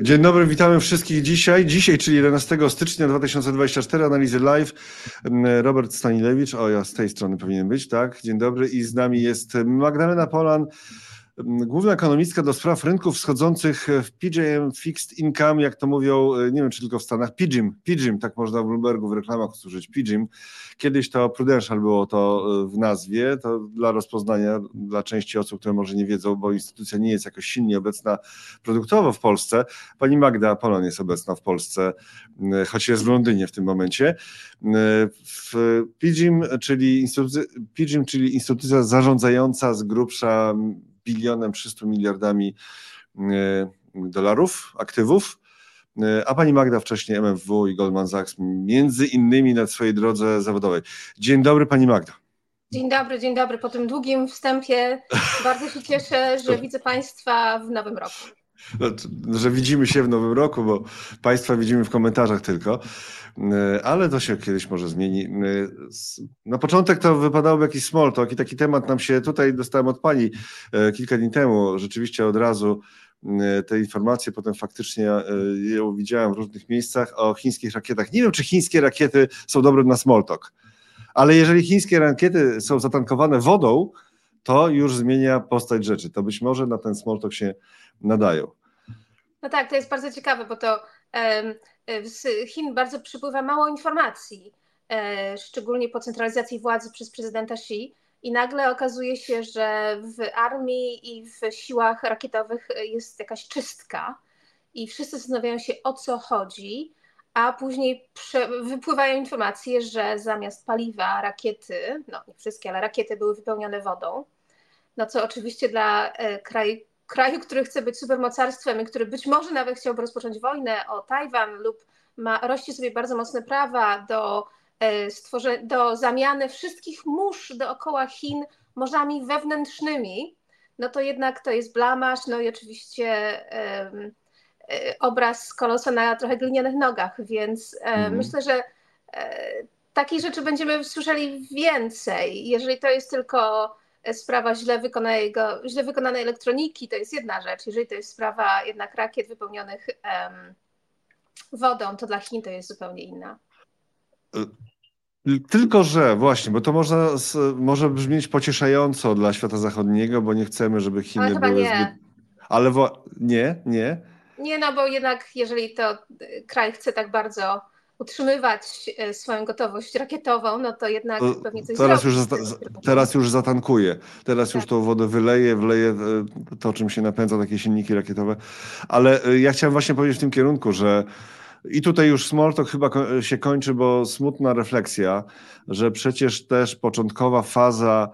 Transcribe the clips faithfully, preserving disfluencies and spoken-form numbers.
Dzień dobry, witamy wszystkich dzisiaj. Dzisiaj, czyli jedenastego stycznia dwa tysiące dwudziestego czwartego, analizy live. Robert Stanilewicz, o ja z tej strony powinien być, tak? Dzień dobry i z nami jest Magdalena Polan, główna ekonomistka do spraw rynków wschodzących w P G I M Fixed Income, jak to mówią, nie wiem czy tylko w Stanach, P G I M, P G I M, tak można w Bloombergu w reklamach usłyszeć, P G I M. Kiedyś to Prudential było to w nazwie, to dla rozpoznania, dla części osób, które może nie wiedzą, bo instytucja nie jest jakoś silnie obecna produktowo w Polsce. Pani Magda Polan jest obecna w Polsce, choć jest w Londynie w tym momencie. W P G I M, czyli instytucja, P G I M, czyli instytucja zarządzająca z grubsza bilionem, trzystu miliardami dolarów aktywów, a pani Magda wcześniej M F W i Goldman Sachs, między innymi na swojej drodze zawodowej. Dzień dobry pani Magda. Dzień dobry, dzień dobry. Po tym długim wstępie bardzo się cieszę, że widzę państwa w nowym roku. Że widzimy się w nowym roku, bo państwa widzimy w komentarzach tylko, ale to się kiedyś może zmieni. Na początek to wypadałoby jakiś small talk i taki temat nam się tutaj dostałem od pani kilka dni temu, rzeczywiście od razu te informacje, potem faktycznie ją widziałem w różnych miejscach o chińskich rakietach. Nie wiem, czy chińskie rakiety są dobre na small talk, ale jeżeli chińskie rakiety są zatankowane wodą, to już zmienia postać rzeczy. To być może na ten small talk się nadają. No tak, to jest bardzo ciekawe, bo to z Chin bardzo przypływa mało informacji, szczególnie po centralizacji władzy przez prezydenta Xi, i nagle okazuje się, że w armii i w siłach rakietowych jest jakaś czystka i wszyscy zastanawiają się, o co chodzi, a później wypływają informacje, że zamiast paliwa rakiety, no nie wszystkie, ale rakiety były wypełnione wodą, no co oczywiście dla kraju, kraju, który chce być supermocarstwem i który być może nawet chciałby rozpocząć wojnę o Tajwan lub ma, rości sobie bardzo mocne prawa do, stworze, do zamiany wszystkich mórz dookoła Chin morzami wewnętrznymi, no to jednak to jest blamaż, no i oczywiście um, obraz kolosa na trochę glinianych nogach, więc mm. myślę, że takiej rzeczy będziemy słyszeli więcej. Jeżeli to jest tylko sprawa źle wykonanej, źle wykonanej elektroniki, to jest jedna rzecz. Jeżeli to jest sprawa jednak rakiet wypełnionych um, wodą, to dla Chin to jest zupełnie inna. Tylko że właśnie, bo to można, może brzmieć pocieszająco dla świata zachodniego, bo nie chcemy, żeby Chiny ale chyba były nie. zbyt... Ale wo... nie, nie. Nie, no bo jednak jeżeli to kraj chce tak bardzo utrzymywać swoją gotowość rakietową, no to jednak to, pewnie coś teraz zrobi. Już zata- teraz już zatankuje, teraz tak. już tą wodę wyleje, wleje to, czym się napędza takie silniki rakietowe. Ale ja chciałem właśnie powiedzieć w tym kierunku, że i tutaj już small talk chyba się kończy, bo smutna refleksja, że przecież też początkowa faza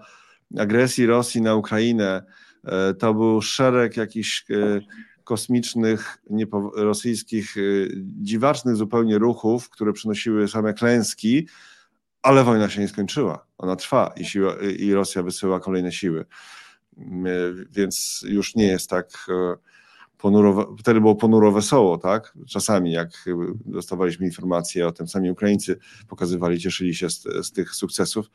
agresji Rosji na Ukrainę to był szereg jakichś kosmicznych, niepo, rosyjskich, dziwacznych zupełnie ruchów, które przynosiły same klęski, ale wojna się nie skończyła. Ona trwa i, siła, i Rosja wysyła kolejne siły. Więc już nie jest tak ponuro, wtedy było ponuro wesoło, tak? Czasami jak dostawaliśmy informacje o tym, sami Ukraińcy pokazywali, cieszyli się z, z tych sukcesów.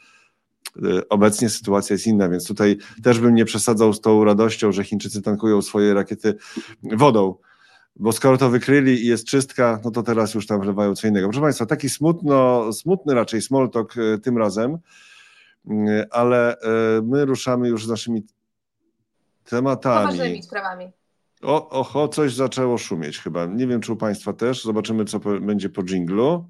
Obecnie sytuacja jest inna, więc tutaj też bym nie przesadzał z tą radością, że Chińczycy tankują swoje rakiety wodą, bo skoro to wykryli i jest czystka, no to teraz już tam wlewają co innego. Proszę państwa, taki smutno, smutny raczej small talk tym razem, ale my ruszamy już z naszymi tematami. Poważnymi sprawami. O, oho, coś zaczęło szumieć chyba. Nie wiem, czy u państwa też. Zobaczymy, co po, będzie po dżinglu.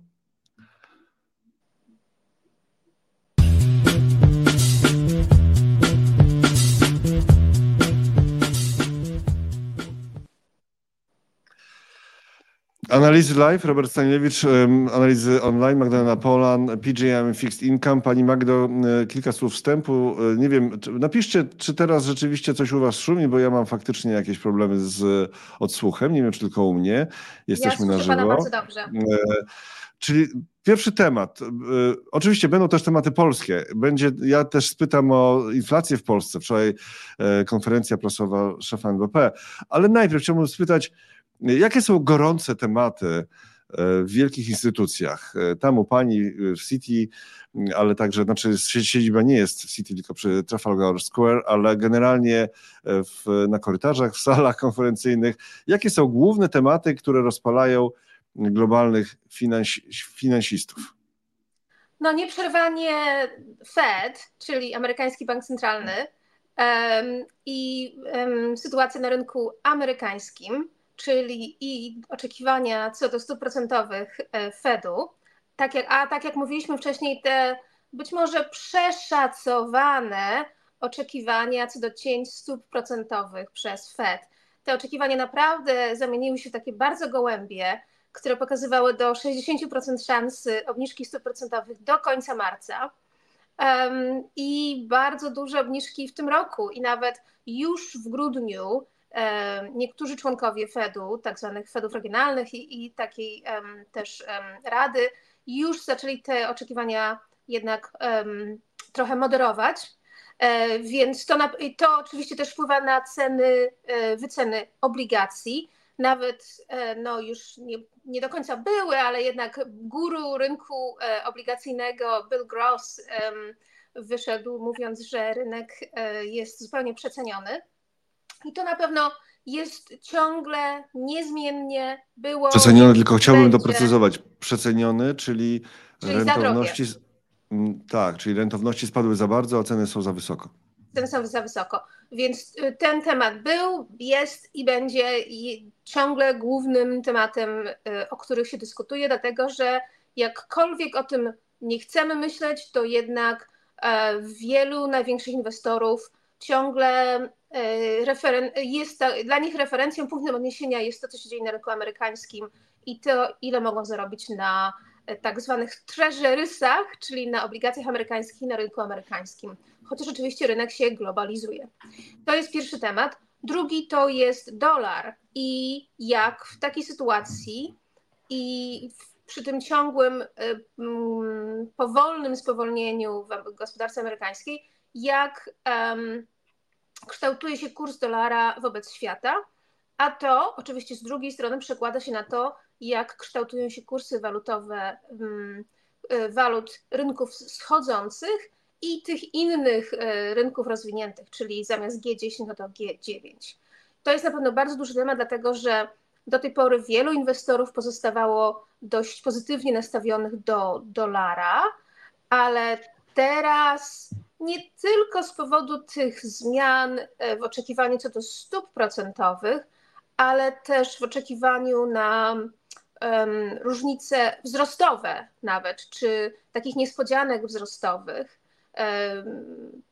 Analizy live, Robert Stanilewicz, analizy online, Magdalena Polan, P G I M Fixed Income. Pani Magdo, kilka słów wstępu. Nie wiem, napiszcie, czy teraz rzeczywiście coś u was szumi, bo ja mam faktycznie jakieś problemy z odsłuchem. Nie wiem, czy tylko u mnie. Jesteśmy ja na żywo. Pana bardzo dobrze. Czyli pierwszy temat. Oczywiście będą też tematy polskie. Będzie, ja też spytam o inflację w Polsce. Wczoraj konferencja prasowa szefa N B P. Ale najpierw chciałbym spytać, jakie są gorące tematy w wielkich instytucjach. Tam u pani w City, ale także, znaczy siedziba nie jest w City, tylko przy Trafalgar Square, ale generalnie w, na korytarzach, w salach konferencyjnych. Jakie są główne tematy, które rozpalają globalnych finans, finansistów? No nieprzerwanie Fed, czyli amerykański bank centralny, um, i um, sytuacja na rynku amerykańskim, czyli i oczekiwania co do stóp procentowych Fedu, tak jak, a tak jak mówiliśmy wcześniej, te być może przeszacowane oczekiwania co do cięć stóp procentowych przez Fed. Te oczekiwania naprawdę zamieniły się w takie bardzo gołębie, które pokazywały do sześćdziesiąt procent szansy obniżki stóp procentowych do końca marca um, i bardzo duże obniżki w tym roku i nawet już w grudniu um, niektórzy członkowie Fedu, tak zwanych Fedów regionalnych i, i takiej um, też um, rady już zaczęli te oczekiwania jednak um, trochę moderować, e, więc to, na, to oczywiście też wpływa na ceny, e, wyceny obligacji. Nawet no już nie, nie do końca były, ale jednak guru rynku obligacyjnego Bill Gross wyszedł mówiąc, że rynek jest zupełnie przeceniony i to na pewno jest ciągle, niezmiennie było... Przeceniony, tylko chciałbym doprecyzować, przeceniony, czyli, czyli rentowności, tak, czyli rentowności spadły za bardzo, a ceny są za wysoko. Ceny są za wysoko. Więc ten temat był, jest i będzie i ciągle głównym tematem, o których się dyskutuje, dlatego że jakkolwiek o tym nie chcemy myśleć, to jednak wielu największych inwestorów ciągle referen- jest to, dla nich referencją, punktem odniesienia jest to, co się dzieje na rynku amerykańskim i to, ile mogą zarobić na tak zwanych treżerysach, czyli na obligacjach amerykańskich na rynku amerykańskim, chociaż oczywiście rynek się globalizuje. To jest pierwszy temat. Drugi to jest dolar i jak w takiej sytuacji i przy tym ciągłym, powolnym spowolnieniu w gospodarce amerykańskiej, jak um, kształtuje się kurs dolara wobec świata, a to oczywiście z drugiej strony przekłada się na to, jak kształtują się kursy walutowe walut rynków schodzących i tych innych rynków rozwiniętych, czyli zamiast G dziesięć no to G dziewięć. To jest na pewno bardzo duży temat, dlatego że do tej pory wielu inwestorów pozostawało dość pozytywnie nastawionych do dolara, ale teraz nie tylko z powodu tych zmian w oczekiwaniu co do stóp procentowych, ale też w oczekiwaniu na um, różnice wzrostowe nawet, czy takich niespodzianek wzrostowych, um,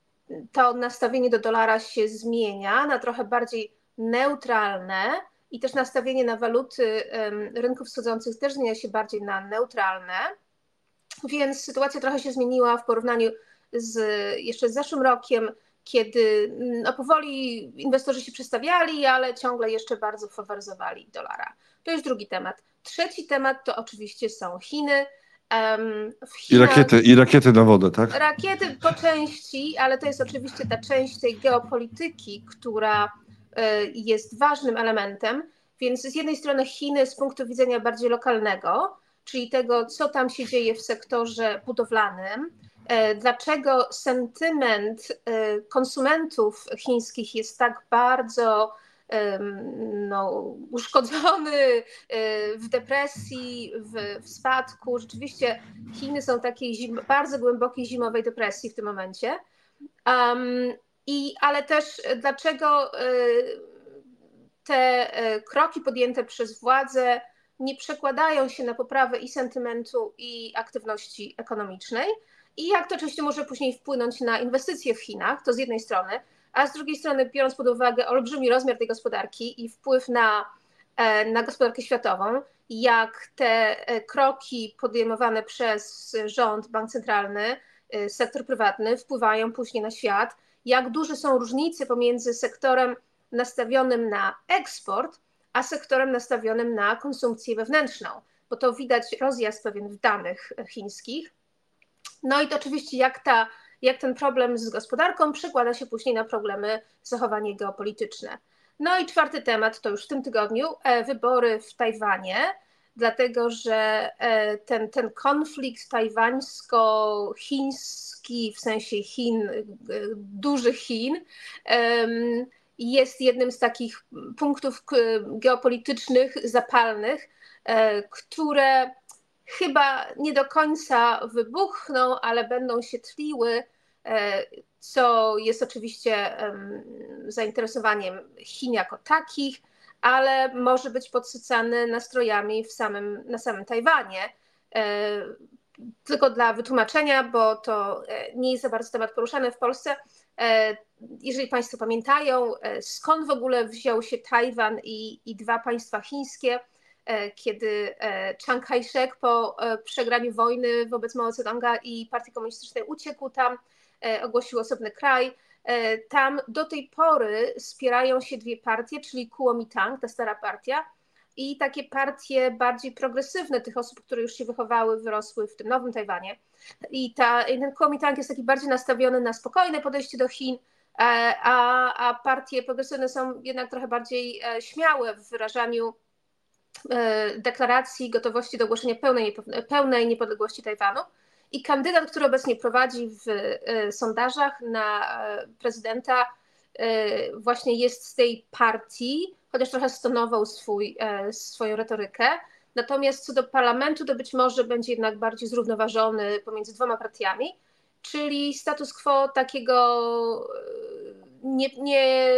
to nastawienie do dolara się zmienia na trochę bardziej neutralne i też nastawienie na waluty um, rynków wschodzących też zmienia się bardziej na neutralne, więc sytuacja trochę się zmieniła w porównaniu z jeszcze z zeszłym rokiem, kiedy no, powoli inwestorzy się przestawiali, ale ciągle jeszcze bardzo faworyzowali dolara. To jest drugi temat. Trzeci temat to oczywiście są Chiny. Um, w Chinach, I, rakiety, I rakiety na wodę, tak? Rakiety po części, ale to jest oczywiście ta część tej geopolityki, która y, jest ważnym elementem. Więc z jednej strony Chiny z punktu widzenia bardziej lokalnego, czyli tego, co tam się dzieje w sektorze budowlanym, dlaczego sentyment konsumentów chińskich jest tak bardzo no, uszkodzony, w depresji, w, w spadku. Rzeczywiście Chiny są w takiej zim, bardzo głębokiej zimowej depresji w tym momencie. Um, i, ale też dlaczego te kroki podjęte przez władze nie przekładają się na poprawę i sentymentu, i aktywności ekonomicznej. I jak to oczywiście może później wpłynąć na inwestycje w Chinach, to z jednej strony, a z drugiej strony biorąc pod uwagę olbrzymi rozmiar tej gospodarki i wpływ na, na gospodarkę światową, jak te kroki podejmowane przez rząd, bank centralny, sektor prywatny wpływają później na świat, jak duże są różnice pomiędzy sektorem nastawionym na eksport, a sektorem nastawionym na konsumpcję wewnętrzną, bo to widać rozjazd pewien w danych chińskich. No i to oczywiście jak, ta, jak ten problem z gospodarką przekłada się później na problemy zachowanie geopolityczne. No i czwarty temat to już w tym tygodniu e, wybory w Tajwanie, dlatego że ten, ten konflikt tajwańsko-chiński, w sensie Chin, dużych Chin, jest jednym z takich punktów geopolitycznych, zapalnych, które chyba nie do końca wybuchną, ale będą się tliły, co jest oczywiście zainteresowaniem Chin jako takich, ale może być podsycany nastrojami w samym, na samym Tajwanie. Tylko dla wytłumaczenia, bo to nie jest za bardzo temat poruszany w Polsce. Jeżeli Państwo pamiętają, skąd w ogóle wziął się Tajwan i, i dwa państwa chińskie, kiedy Chiang Kai-shek po przegraniu wojny wobec Mao Zedonga i partii komunistycznej uciekł tam, ogłosił osobny kraj. Tam do tej pory spierają się dwie partie, czyli Kuomintang, ta stara partia, i takie partie bardziej progresywne tych osób, które już się wychowały, wyrosły w tym nowym Tajwanie. I ta, ten Kuomintang jest taki bardziej nastawiony na spokojne podejście do Chin, a, a partie progresywne są jednak trochę bardziej śmiałe w wyrażaniu deklaracji gotowości do ogłoszenia pełnej, pełnej niepodległości Tajwanu. I kandydat, który obecnie prowadzi w sondażach na prezydenta, właśnie jest z tej partii, chociaż trochę stonował swój, swoją retorykę. Natomiast co do parlamentu, to być może będzie jednak bardziej zrównoważony pomiędzy dwoma partiami, czyli status quo takiego nie, nie,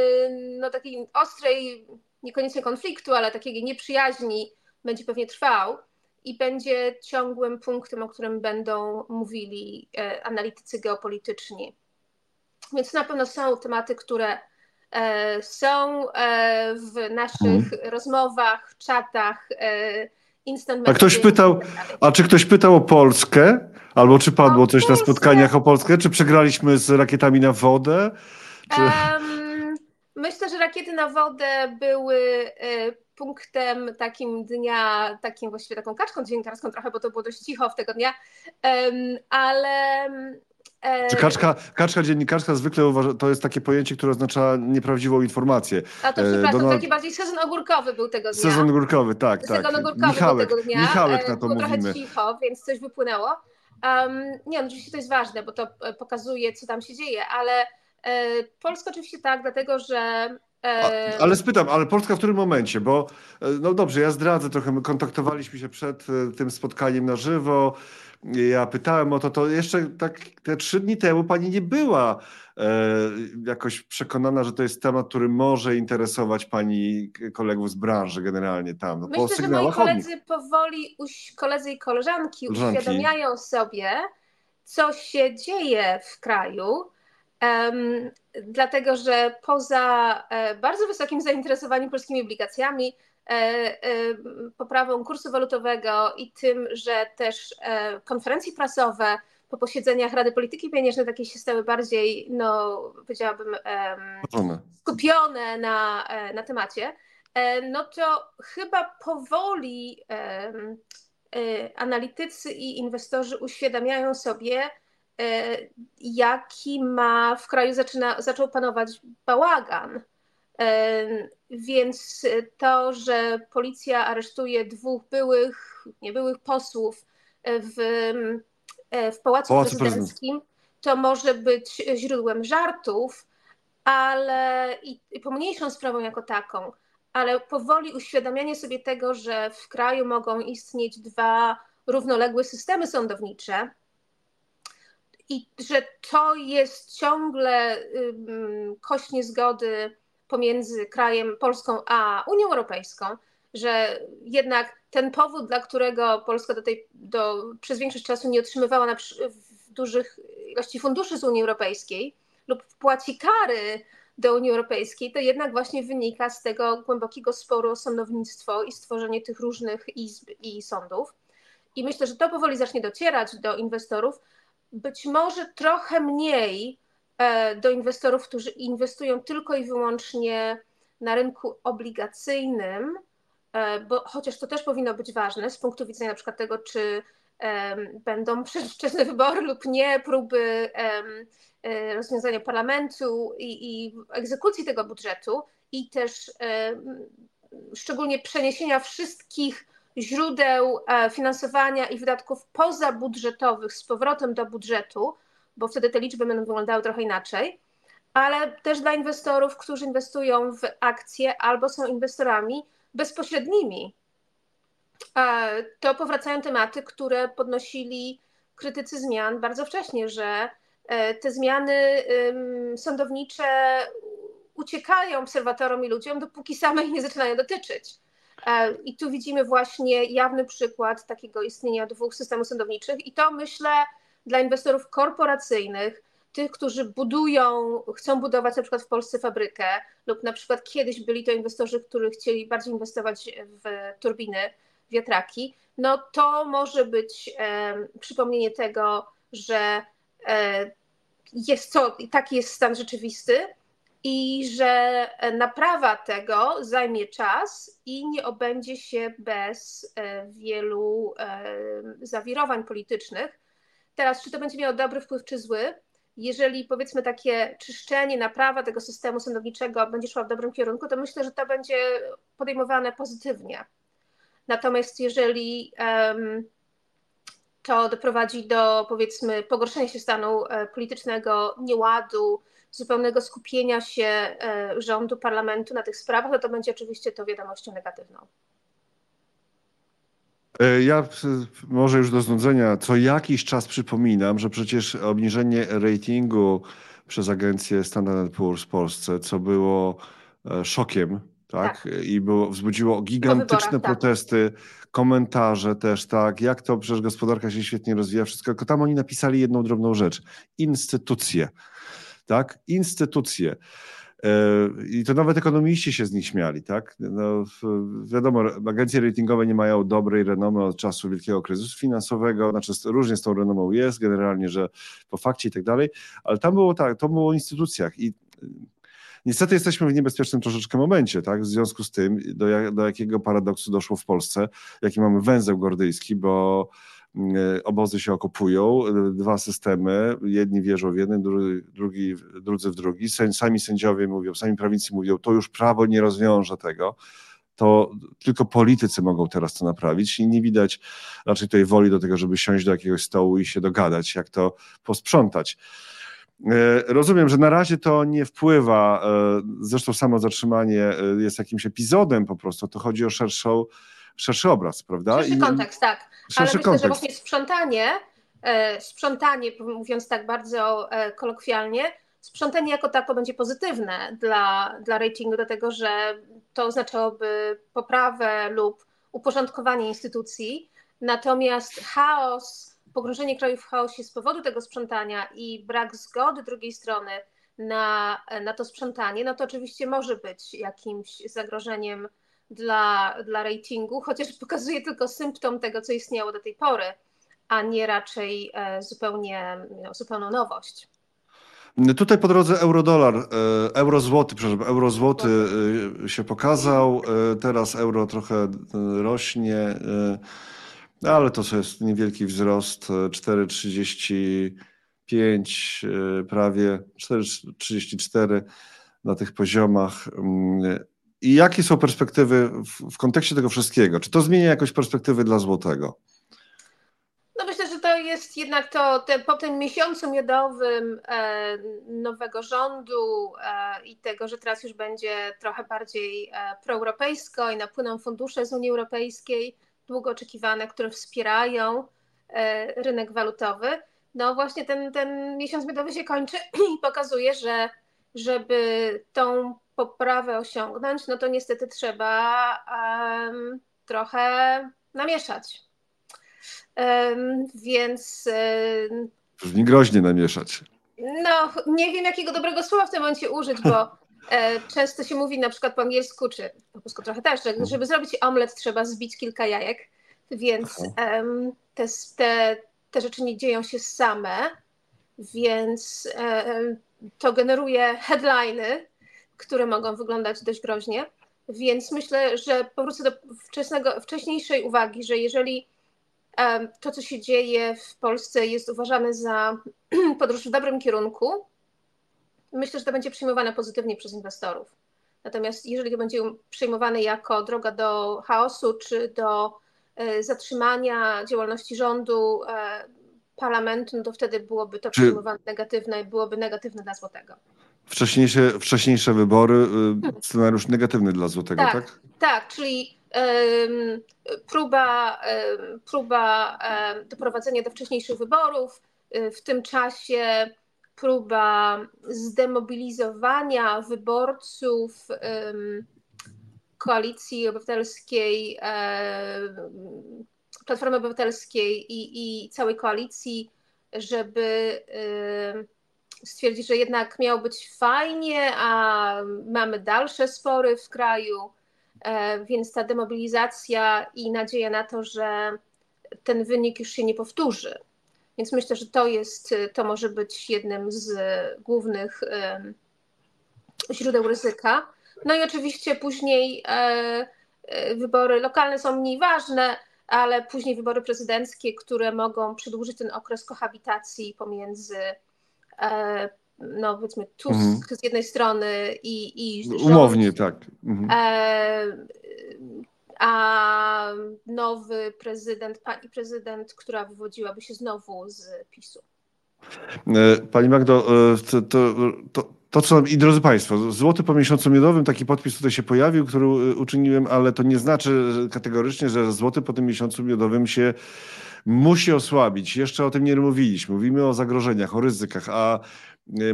no takiej ostrej, niekoniecznie konfliktu, ale takiej nieprzyjaźni będzie pewnie trwał i będzie ciągłym punktem, o którym będą mówili analitycy geopolityczni. Więc na pewno są tematy, które są w naszych hmm. rozmowach, czatach, instant a ktoś pytał, a czy ktoś pytał o Polskę? Albo czy padło o coś Polsce na spotkaniach o Polskę? Czy przegraliśmy z rakietami na wodę? Czy... Um, myślę, że rakiety na wodę były punktem takim dnia, takim właściwie taką kaczką dziennikarską trochę, bo to było dość cicho w tego dnia, um, ale... Czy kaczka, kaczka dziennikarska zwykle uważa, to jest takie pojęcie, które oznacza nieprawdziwą informację. A to przepraszam, Donald... taki bardziej sezon ogórkowy był tego dnia. Sezon ogórkowy, tak, tak. Sezon ogórkowy Michałek, był tego dnia. Michałek na to było mówimy. Trochę cicho, więc coś wypłynęło. Um, nie, no, oczywiście to jest ważne, bo to pokazuje, co tam się dzieje, ale e, Polska oczywiście tak, dlatego że... A, ale spytam, ale Polska w którym momencie? Bo no dobrze, ja zdradzę trochę, my kontaktowaliśmy się przed tym spotkaniem na żywo, ja pytałem o to, to jeszcze tak te trzy dni temu pani nie była e, jakoś przekonana, że to jest temat, który może interesować pani kolegów z branży generalnie tam. No, myślę, że moi koledzy powoli, uś, koledzy i koleżanki, koleżanki uświadamiają sobie, co się dzieje w kraju. Um, dlatego, że poza e, bardzo wysokim zainteresowaniem polskimi obligacjami, e, e, poprawą kursu walutowego i tym, że też e, konferencje prasowe po posiedzeniach Rady Polityki Pieniężnej takie się stały bardziej, no powiedziałabym, e, skupione na, e, na temacie, e, no to chyba powoli e, e, analitycy i inwestorzy uświadamiają sobie, jaki ma w kraju zaczyna, zaczął panować bałagan. Więc to, że policja aresztuje dwóch byłych, niebyłych posłów w, w Pałacu o, Prezydenckim, to może być źródłem żartów, ale i, i pomniejszą sprawą jako taką, ale powoli uświadamianie sobie tego, że w kraju mogą istnieć dwa równoległe systemy sądownicze, i że to jest ciągle kość niezgody pomiędzy krajem Polską a Unią Europejską, że jednak ten powód, dla którego Polska do tej, do, przez większość czasu nie otrzymywała na, w dużych ilości funduszy z Unii Europejskiej lub płaci kary do Unii Europejskiej, to jednak właśnie wynika z tego głębokiego sporu o sądownictwo i stworzenie tych różnych izb i sądów. I myślę, że to powoli zacznie docierać do inwestorów, być może trochę mniej do inwestorów, którzy inwestują tylko i wyłącznie na rynku obligacyjnym, bo chociaż to też powinno być ważne z punktu widzenia na przykład tego, czy będą przedwczesne wybory lub nie, próby rozwiązania parlamentu i, i egzekucji tego budżetu i też szczególnie przeniesienia wszystkich źródeł finansowania i wydatków pozabudżetowych z powrotem do budżetu, bo wtedy te liczby będą wyglądały trochę inaczej, ale też dla inwestorów, którzy inwestują w akcje albo są inwestorami bezpośrednimi. To powracają tematy, które podnosili krytycy zmian bardzo wcześnie, że te zmiany sądownicze uciekają obserwatorom i ludziom, dopóki same ich nie zaczynają dotyczyć. I tu widzimy właśnie jawny przykład takiego istnienia dwóch systemów sądowniczych i to, myślę, dla inwestorów korporacyjnych, tych, którzy budują, chcą budować na przykład w Polsce fabrykę lub na przykład kiedyś byli to inwestorzy, którzy chcieli bardziej inwestować w turbiny, wiatraki, no to może być e, przypomnienie tego, że e, jest to, taki jest stan rzeczywisty i że naprawa tego zajmie czas i nie obędzie się bez e, wielu e, zawirowań politycznych. Teraz, czy to będzie miało dobry wpływ, czy zły? Jeżeli powiedzmy takie czyszczenie, naprawa tego systemu sądowniczego będzie szła w dobrym kierunku, to myślę, że to będzie podejmowane pozytywnie. Natomiast jeżeli um, to doprowadzi do, powiedzmy, pogorszenia się stanu e, politycznego, nieładu, zupełnego skupienia się e, rządu, parlamentu na tych sprawach, no to będzie oczywiście to wiadomością negatywną. Ja może już do znudzenia co jakiś czas przypominam, że przecież obniżenie ratingu przez agencję Standard and Poor's w Polsce, co było szokiem, tak? Tak. I było, wzbudziło gigantyczne wyborach, protesty, tak. Komentarze też, tak, jak to przecież gospodarka się świetnie rozwija, wszystko, tylko tam oni napisali jedną drobną rzecz, instytucje, tak, instytucje. I to nawet ekonomiści się z nich śmiali, tak? No, wiadomo, agencje ratingowe nie mają dobrej renomy od czasu wielkiego kryzysu finansowego, znaczy różnie z tą renomą jest, generalnie, że po fakcie i tak dalej, ale tam było tak, to było o instytucjach i niestety jesteśmy w niebezpiecznym troszeczkę momencie, tak? W związku z tym, do, jak, do jakiego paradoksu doszło w Polsce, jaki mamy węzeł gordyjski, bo obozy się okopują, dwa systemy, jedni wierzą w jeden, drugi, drudzy w drugi, sami sędziowie mówią, sami prawnicy mówią, to już prawo nie rozwiąże tego, to tylko politycy mogą teraz to naprawić i nie widać raczej tej woli do tego, żeby siąść do jakiegoś stołu i się dogadać, jak to posprzątać. Rozumiem, że na razie to nie wpływa, zresztą samo zatrzymanie jest jakimś epizodem po prostu, to chodzi o szerszą, szerszy obraz, prawda? Szerszy I... kontekst, tak. Ale myślę, kontekst. Że właśnie sprzątanie, sprzątanie, mówiąc tak bardzo kolokwialnie, sprzątanie jako tako będzie pozytywne dla, dla ratingu, dlatego że to oznaczałoby poprawę lub uporządkowanie instytucji, natomiast chaos, pogrążenie kraju w chaosie z powodu tego sprzątania i brak zgody drugiej strony na, na to sprzątanie, no to oczywiście może być jakimś zagrożeniem Dla, dla ratingu, chociaż pokazuje tylko symptom tego, co istniało do tej pory, a nie raczej zupełnie, no, zupełną nowość. Tutaj po drodze eurodolar, eurozłoty, przepraszam, eurozłoty się pokazał, teraz euro trochę rośnie, ale to jest niewielki wzrost, cztery trzydzieści pięć prawie, cztery trzydzieści cztery na tych poziomach. I jakie są perspektywy w kontekście tego wszystkiego? Czy to zmienia jakoś perspektywy dla złotego? No myślę, że to jest jednak to, te, po tym miesiącu miodowym e, nowego rządu e, i tego, że teraz już będzie trochę bardziej e, proeuropejsko i napłyną fundusze z Unii Europejskiej, długo oczekiwane, które wspierają e, rynek walutowy. No właśnie ten, ten miesiąc miodowy się kończy i pokazuje, że żeby tą poprawę osiągnąć, no to niestety trzeba um, trochę namieszać. Um, więc... Um, Brzmi groźnie namieszać. No, nie wiem jakiego dobrego słowa w tym momencie użyć, bo e, często się mówi na przykład po angielsku, czy po polsku trochę też, że żeby zrobić omlet trzeba zbić kilka jajek, więc um, te, te, te rzeczy nie dzieją się same, więc e, to generuje headliny, które mogą wyglądać dość groźnie, więc myślę, że powrócę do wczesnego, wcześniejszej uwagi, że jeżeli to, co się dzieje w Polsce jest uważane za podróż w dobrym kierunku, myślę, że to będzie przyjmowane pozytywnie przez inwestorów. Natomiast jeżeli to będzie przyjmowane jako droga do chaosu czy do zatrzymania działalności rządu, parlamentu, no to wtedy byłoby to przyjmowane negatywne i byłoby negatywne dla złotego. Wcześniejsze, wcześniejsze wybory, scenariusz hmm. negatywny dla złotego, tak? Tak, tak, czyli um, próba, um, próba um, doprowadzenia do wcześniejszych wyborów, um, w tym czasie próba zdemobilizowania wyborców um, Koalicji Obywatelskiej, um, Platformy Obywatelskiej i, i całej koalicji, żeby um, stwierdzić, że jednak miało być fajnie, a mamy dalsze spory w kraju, więc ta demobilizacja i nadzieja na to, że ten wynik już się nie powtórzy. Więc myślę, że to jest, to może być jednym z głównych źródeł ryzyka. No i oczywiście później wybory lokalne są mniej ważne, ale później wybory prezydenckie, które mogą przedłużyć ten okres kohabitacji pomiędzy no powiedzmy Tusk mhm. z jednej strony i, i rząd, umownie tak mhm. a nowy prezydent, pani prezydent, która wywodziłaby się znowu z PiSu. Pani Magdo, to, to, to, to co i drodzy Państwo, złoty po miesiącu miodowym, taki podpis tutaj się pojawił, który uczyniłem, ale to nie znaczy kategorycznie, że złoty po tym miesiącu miodowym się musi osłabić. Jeszcze o tym nie mówiliśmy. Mówimy o zagrożeniach, o ryzykach, a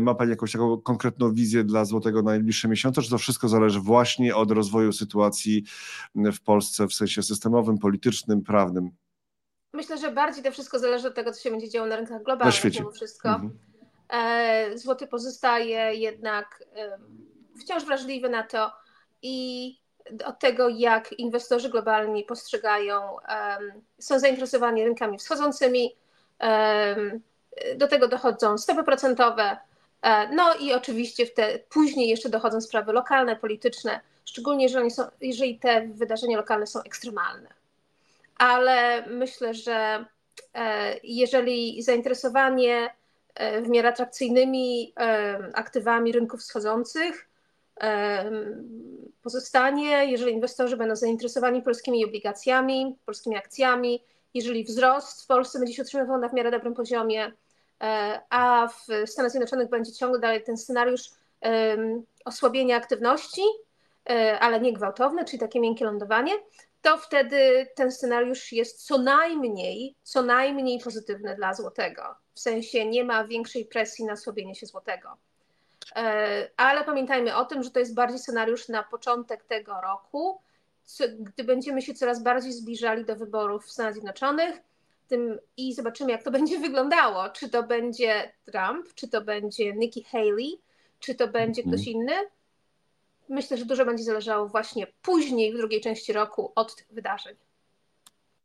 ma Pani jakąś taką konkretną wizję dla złotego na najbliższe miesiące, czy to wszystko zależy właśnie od rozwoju sytuacji w Polsce w sensie systemowym, politycznym, prawnym? Myślę, że bardziej to wszystko zależy od tego, co się będzie działo na rynkach globalnych. Na wszystko. Mhm. Złoty pozostaje jednak wciąż wrażliwy na to i od tego, jak inwestorzy globalni postrzegają, są zainteresowani rynkami wschodzącymi, do tego dochodzą stopy procentowe, no i oczywiście w te, później jeszcze dochodzą sprawy lokalne, polityczne, szczególnie jeżeli, są, jeżeli te wydarzenia lokalne są ekstremalne. Ale myślę, że jeżeli zainteresowanie w miarę atrakcyjnymi aktywami rynków wschodzących pozostanie, jeżeli inwestorzy będą zainteresowani polskimi obligacjami, polskimi akcjami, jeżeli wzrost w Polsce będzie się utrzymywał na w miarę dobrym poziomie, a w Stanach Zjednoczonych będzie ciągle dalej ten scenariusz osłabienia aktywności, ale nie gwałtowne, czyli takie miękkie lądowanie, to wtedy ten scenariusz jest co najmniej, co najmniej pozytywny dla złotego. W sensie nie ma większej presji na osłabienie się złotego. Ale pamiętajmy o tym, że to jest bardziej scenariusz na początek tego roku, gdy będziemy się coraz bardziej zbliżali do wyborów w Stanach Zjednoczonych tym, i zobaczymy, jak to będzie wyglądało. Czy to będzie Trump, czy to będzie Nikki Haley, czy to będzie ktoś inny. Myślę, że dużo będzie zależało właśnie później, w drugiej części roku, od tych wydarzeń.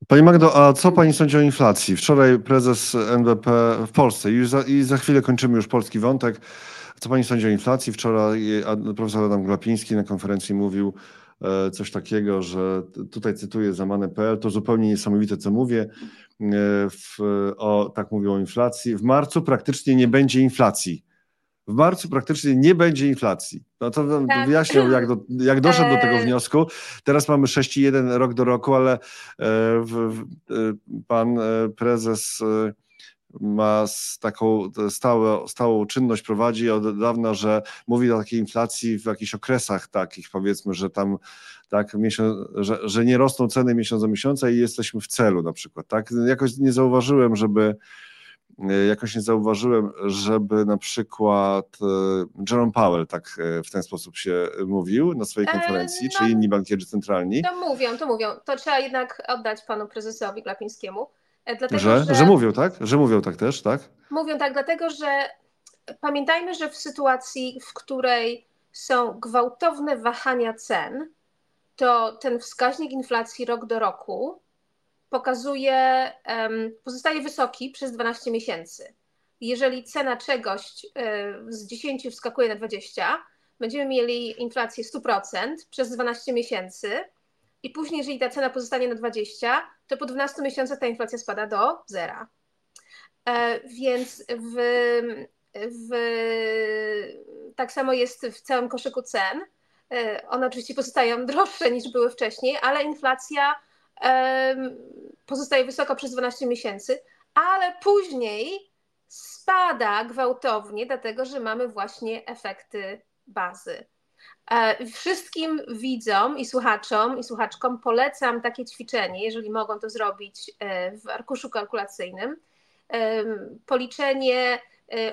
Pani Magdo, a co Pani sądzi o inflacji? Wczoraj prezes N B P w Polsce i za, i za chwilę kończymy już polski wątek. Co Pani sądzi o inflacji? Wczoraj profesor Adam Glapiński na konferencji mówił coś takiego, że tutaj cytuję za Money kropka pe el, to zupełnie niesamowite, co mówię, w, o, tak mówił o inflacji. W marcu praktycznie nie będzie inflacji. W marcu praktycznie nie będzie inflacji. No to tak. Wyjaśniam, jak, do, jak doszedł do tego wniosku. Teraz mamy sześć przecinek jeden rok do roku, ale w, w, pan prezes ma taką stałą, stałą czynność, prowadzi od dawna, że mówi o takiej inflacji w jakichś okresach takich, powiedzmy, że tam tak, miesiąc, że, że nie rosną ceny miesiąc do miesiąca i jesteśmy w celu na przykład. Tak? Jakoś nie zauważyłem, żeby Jakoś nie zauważyłem, żeby na przykład Jerome Powell tak w ten sposób się mówił na swojej konferencji, no, czy inni bankierzy centralni. To mówią, to mówią. To trzeba jednak oddać panu prezesowi Glapińskiemu. Dlatego, że, że, że mówią, tak? Że mówią tak też, tak? Mówią tak, dlatego że pamiętajmy, że w sytuacji, w której są gwałtowne wahania cen, to ten wskaźnik inflacji rok do roku pokazuje, pozostaje wysoki przez dwanaście miesięcy. Jeżeli cena czegoś z dziesięć wskakuje na dwadzieścia, będziemy mieli inflację sto procent przez dwanaście miesięcy i później, jeżeli ta cena pozostanie na dwadzieścia, to po dwunastu miesiącach ta inflacja spada do zera. Więc w, w, tak samo jest w całym koszyku cen. One oczywiście pozostają droższe niż były wcześniej, ale inflacja pozostaje wysoko przez dwanaście miesięcy, ale później spada gwałtownie, dlatego że mamy właśnie efekty bazy. Wszystkim widzom i słuchaczom i słuchaczkom polecam takie ćwiczenie, jeżeli mogą to zrobić w arkuszu kalkulacyjnym. Policzenie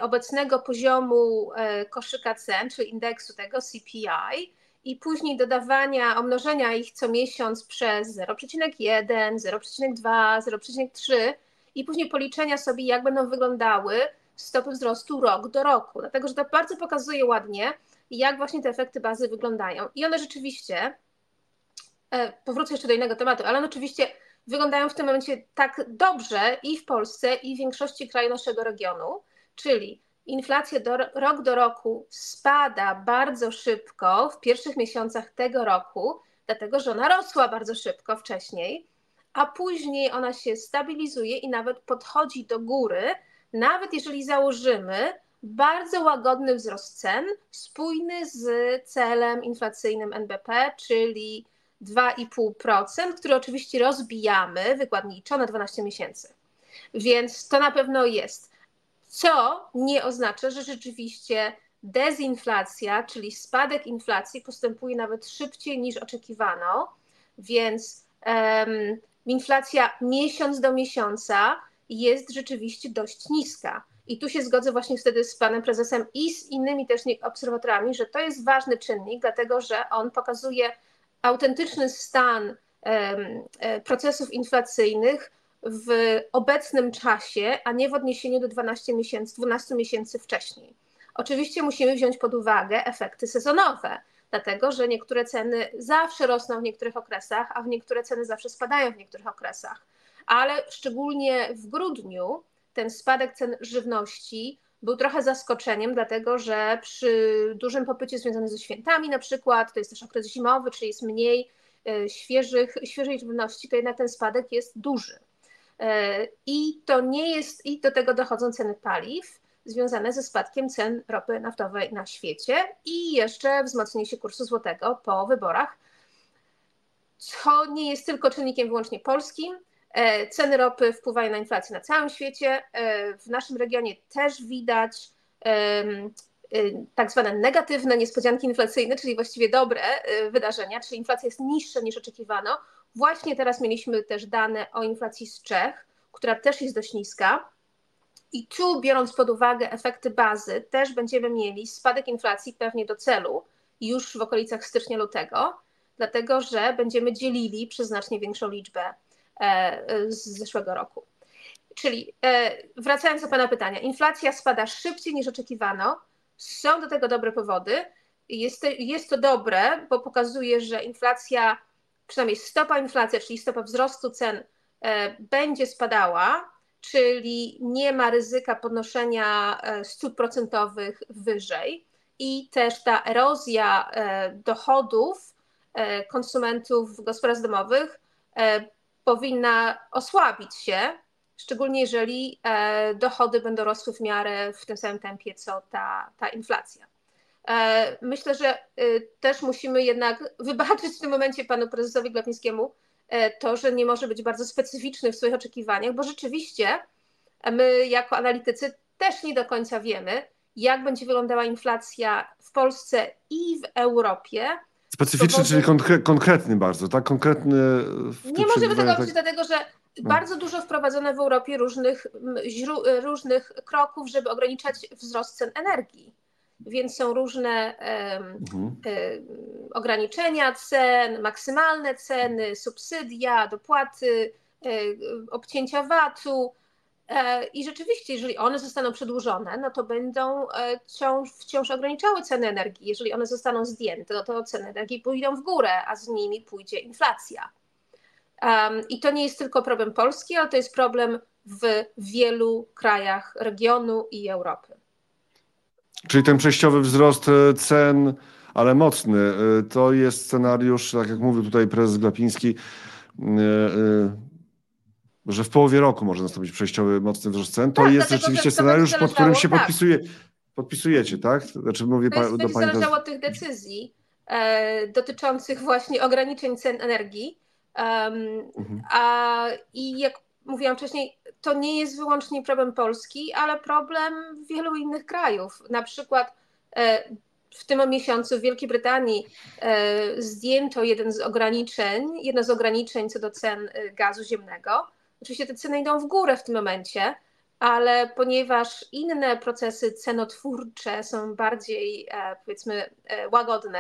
obecnego poziomu koszyka cen, czyli indeksu tego C P I, i później dodawania, omnożenia ich co miesiąc przez zero przecinek jeden, zero przecinek dwa, zero przecinek trzy i później policzenia sobie, jak będą wyglądały stopy wzrostu rok do roku. Dlatego że to bardzo pokazuje ładnie, jak właśnie te efekty bazy wyglądają. I one rzeczywiście, powrócę jeszcze do innego tematu, ale one oczywiście wyglądają w tym momencie tak dobrze i w Polsce, i w większości krajów naszego regionu, czyli inflacja do, rok do roku spada bardzo szybko w pierwszych miesiącach tego roku, dlatego że ona rosła bardzo szybko wcześniej, a później ona się stabilizuje i nawet podchodzi do góry, nawet jeżeli założymy bardzo łagodny wzrost cen, spójny z celem inflacyjnym N B P, czyli dwa i pół procent, który oczywiście rozbijamy wykładniczo na dwanaście miesięcy. Więc to na pewno jest. Co nie oznacza, że rzeczywiście dezinflacja, czyli spadek inflacji, postępuje nawet szybciej niż oczekiwano, więc um, inflacja miesiąc do miesiąca jest rzeczywiście dość niska. I tu się zgodzę właśnie wtedy z panem prezesem i z innymi też obserwatorami, że to jest ważny czynnik, dlatego że on pokazuje autentyczny stan um, procesów inflacyjnych w obecnym czasie, a nie w odniesieniu do dwunastu miesięcy, dwunastu miesięcy wcześniej. Oczywiście musimy wziąć pod uwagę efekty sezonowe, dlatego że niektóre ceny zawsze rosną w niektórych okresach, a w niektóre ceny zawsze spadają w niektórych okresach. Ale szczególnie w grudniu ten spadek cen żywności był trochę zaskoczeniem, dlatego że przy dużym popycie związanym ze świętami na przykład, to jest też okres zimowy, czyli jest mniej świeżych, świeżej żywności, to jednak ten spadek jest duży. I to nie jest, i do tego dochodzą ceny paliw związane ze spadkiem cen ropy naftowej na świecie i jeszcze wzmocnienie się kursu złotego po wyborach, co nie jest tylko czynnikiem wyłącznie polskim. Ceny ropy wpływają na inflację na całym świecie. W naszym regionie też widać tak zwane negatywne niespodzianki inflacyjne, czyli właściwie dobre wydarzenia, czyli inflacja jest niższa niż oczekiwano. Właśnie teraz mieliśmy też dane o inflacji z Czech, która też jest dość niska. I tu, biorąc pod uwagę efekty bazy, też będziemy mieli spadek inflacji pewnie do celu już w okolicach stycznia-lutego, dlatego że będziemy dzielili przez znacznie większą liczbę z zeszłego roku. Czyli wracając do pana pytania, inflacja spada szybciej niż oczekiwano, są do tego dobre powody, jest to, jest to dobre, bo pokazuje, że inflacja, przynajmniej stopa inflacji, czyli stopa wzrostu cen będzie spadała, czyli nie ma ryzyka podnoszenia stóp procentowych wyżej i też ta erozja dochodów konsumentów gospodarstw domowych powinna osłabić się, szczególnie jeżeli dochody będą rosły w miarę w tym samym tempie, co ta, ta inflacja. Myślę, że też musimy jednak wybaczyć w tym momencie panu prezesowi Glapińskiemu to, że nie może być bardzo specyficzny w swoich oczekiwaniach, bo rzeczywiście my jako analitycy też nie do końca wiemy, jak będzie wyglądała inflacja w Polsce i w Europie. Specyficzny, czyli konkre- konkretny bardzo, tak? Konkretny... Nie możemy tego robić, tak... dlatego że bardzo dużo wprowadzono w Europie różnych, źru- różnych kroków, żeby ograniczać wzrost cen energii. Więc są różne um, mhm. um, ograniczenia cen, maksymalne ceny, subsydia, dopłaty, um, obcięcia vatu. Um, I rzeczywiście, jeżeli one zostaną przedłużone, no to będą wciąż, wciąż ograniczały ceny energii. Jeżeli one zostaną zdjęte, no to ceny energii pójdą w górę, a z nimi pójdzie inflacja. Um, I to nie jest tylko problem Polski, ale to jest problem w wielu krajach regionu i Europy. Czyli ten przejściowy wzrost cen, ale mocny, to jest scenariusz, tak jak mówił tutaj prezes Glapiński, że w połowie roku może nastąpić przejściowy mocny wzrost cen. To tak, jest rzeczywiście scenariusz, pod którym się tak. podpisuje, podpisujecie, tak? Znaczy, mówię to jest, pa, do pani zależało od tych decyzji e, dotyczących właśnie ograniczeń cen energii, Um, mhm. a, I jak mówiłam wcześniej, to nie jest wyłącznie problem Polski, ale problem wielu innych krajów. Na przykład e, w tym miesiącu w Wielkiej Brytanii e, zdjęto jeden z ograniczeń, jedno z ograniczeń co do cen gazu ziemnego. Oczywiście te ceny idą w górę w tym momencie, ale ponieważ inne procesy cenotwórcze są bardziej, e, powiedzmy, e, łagodne,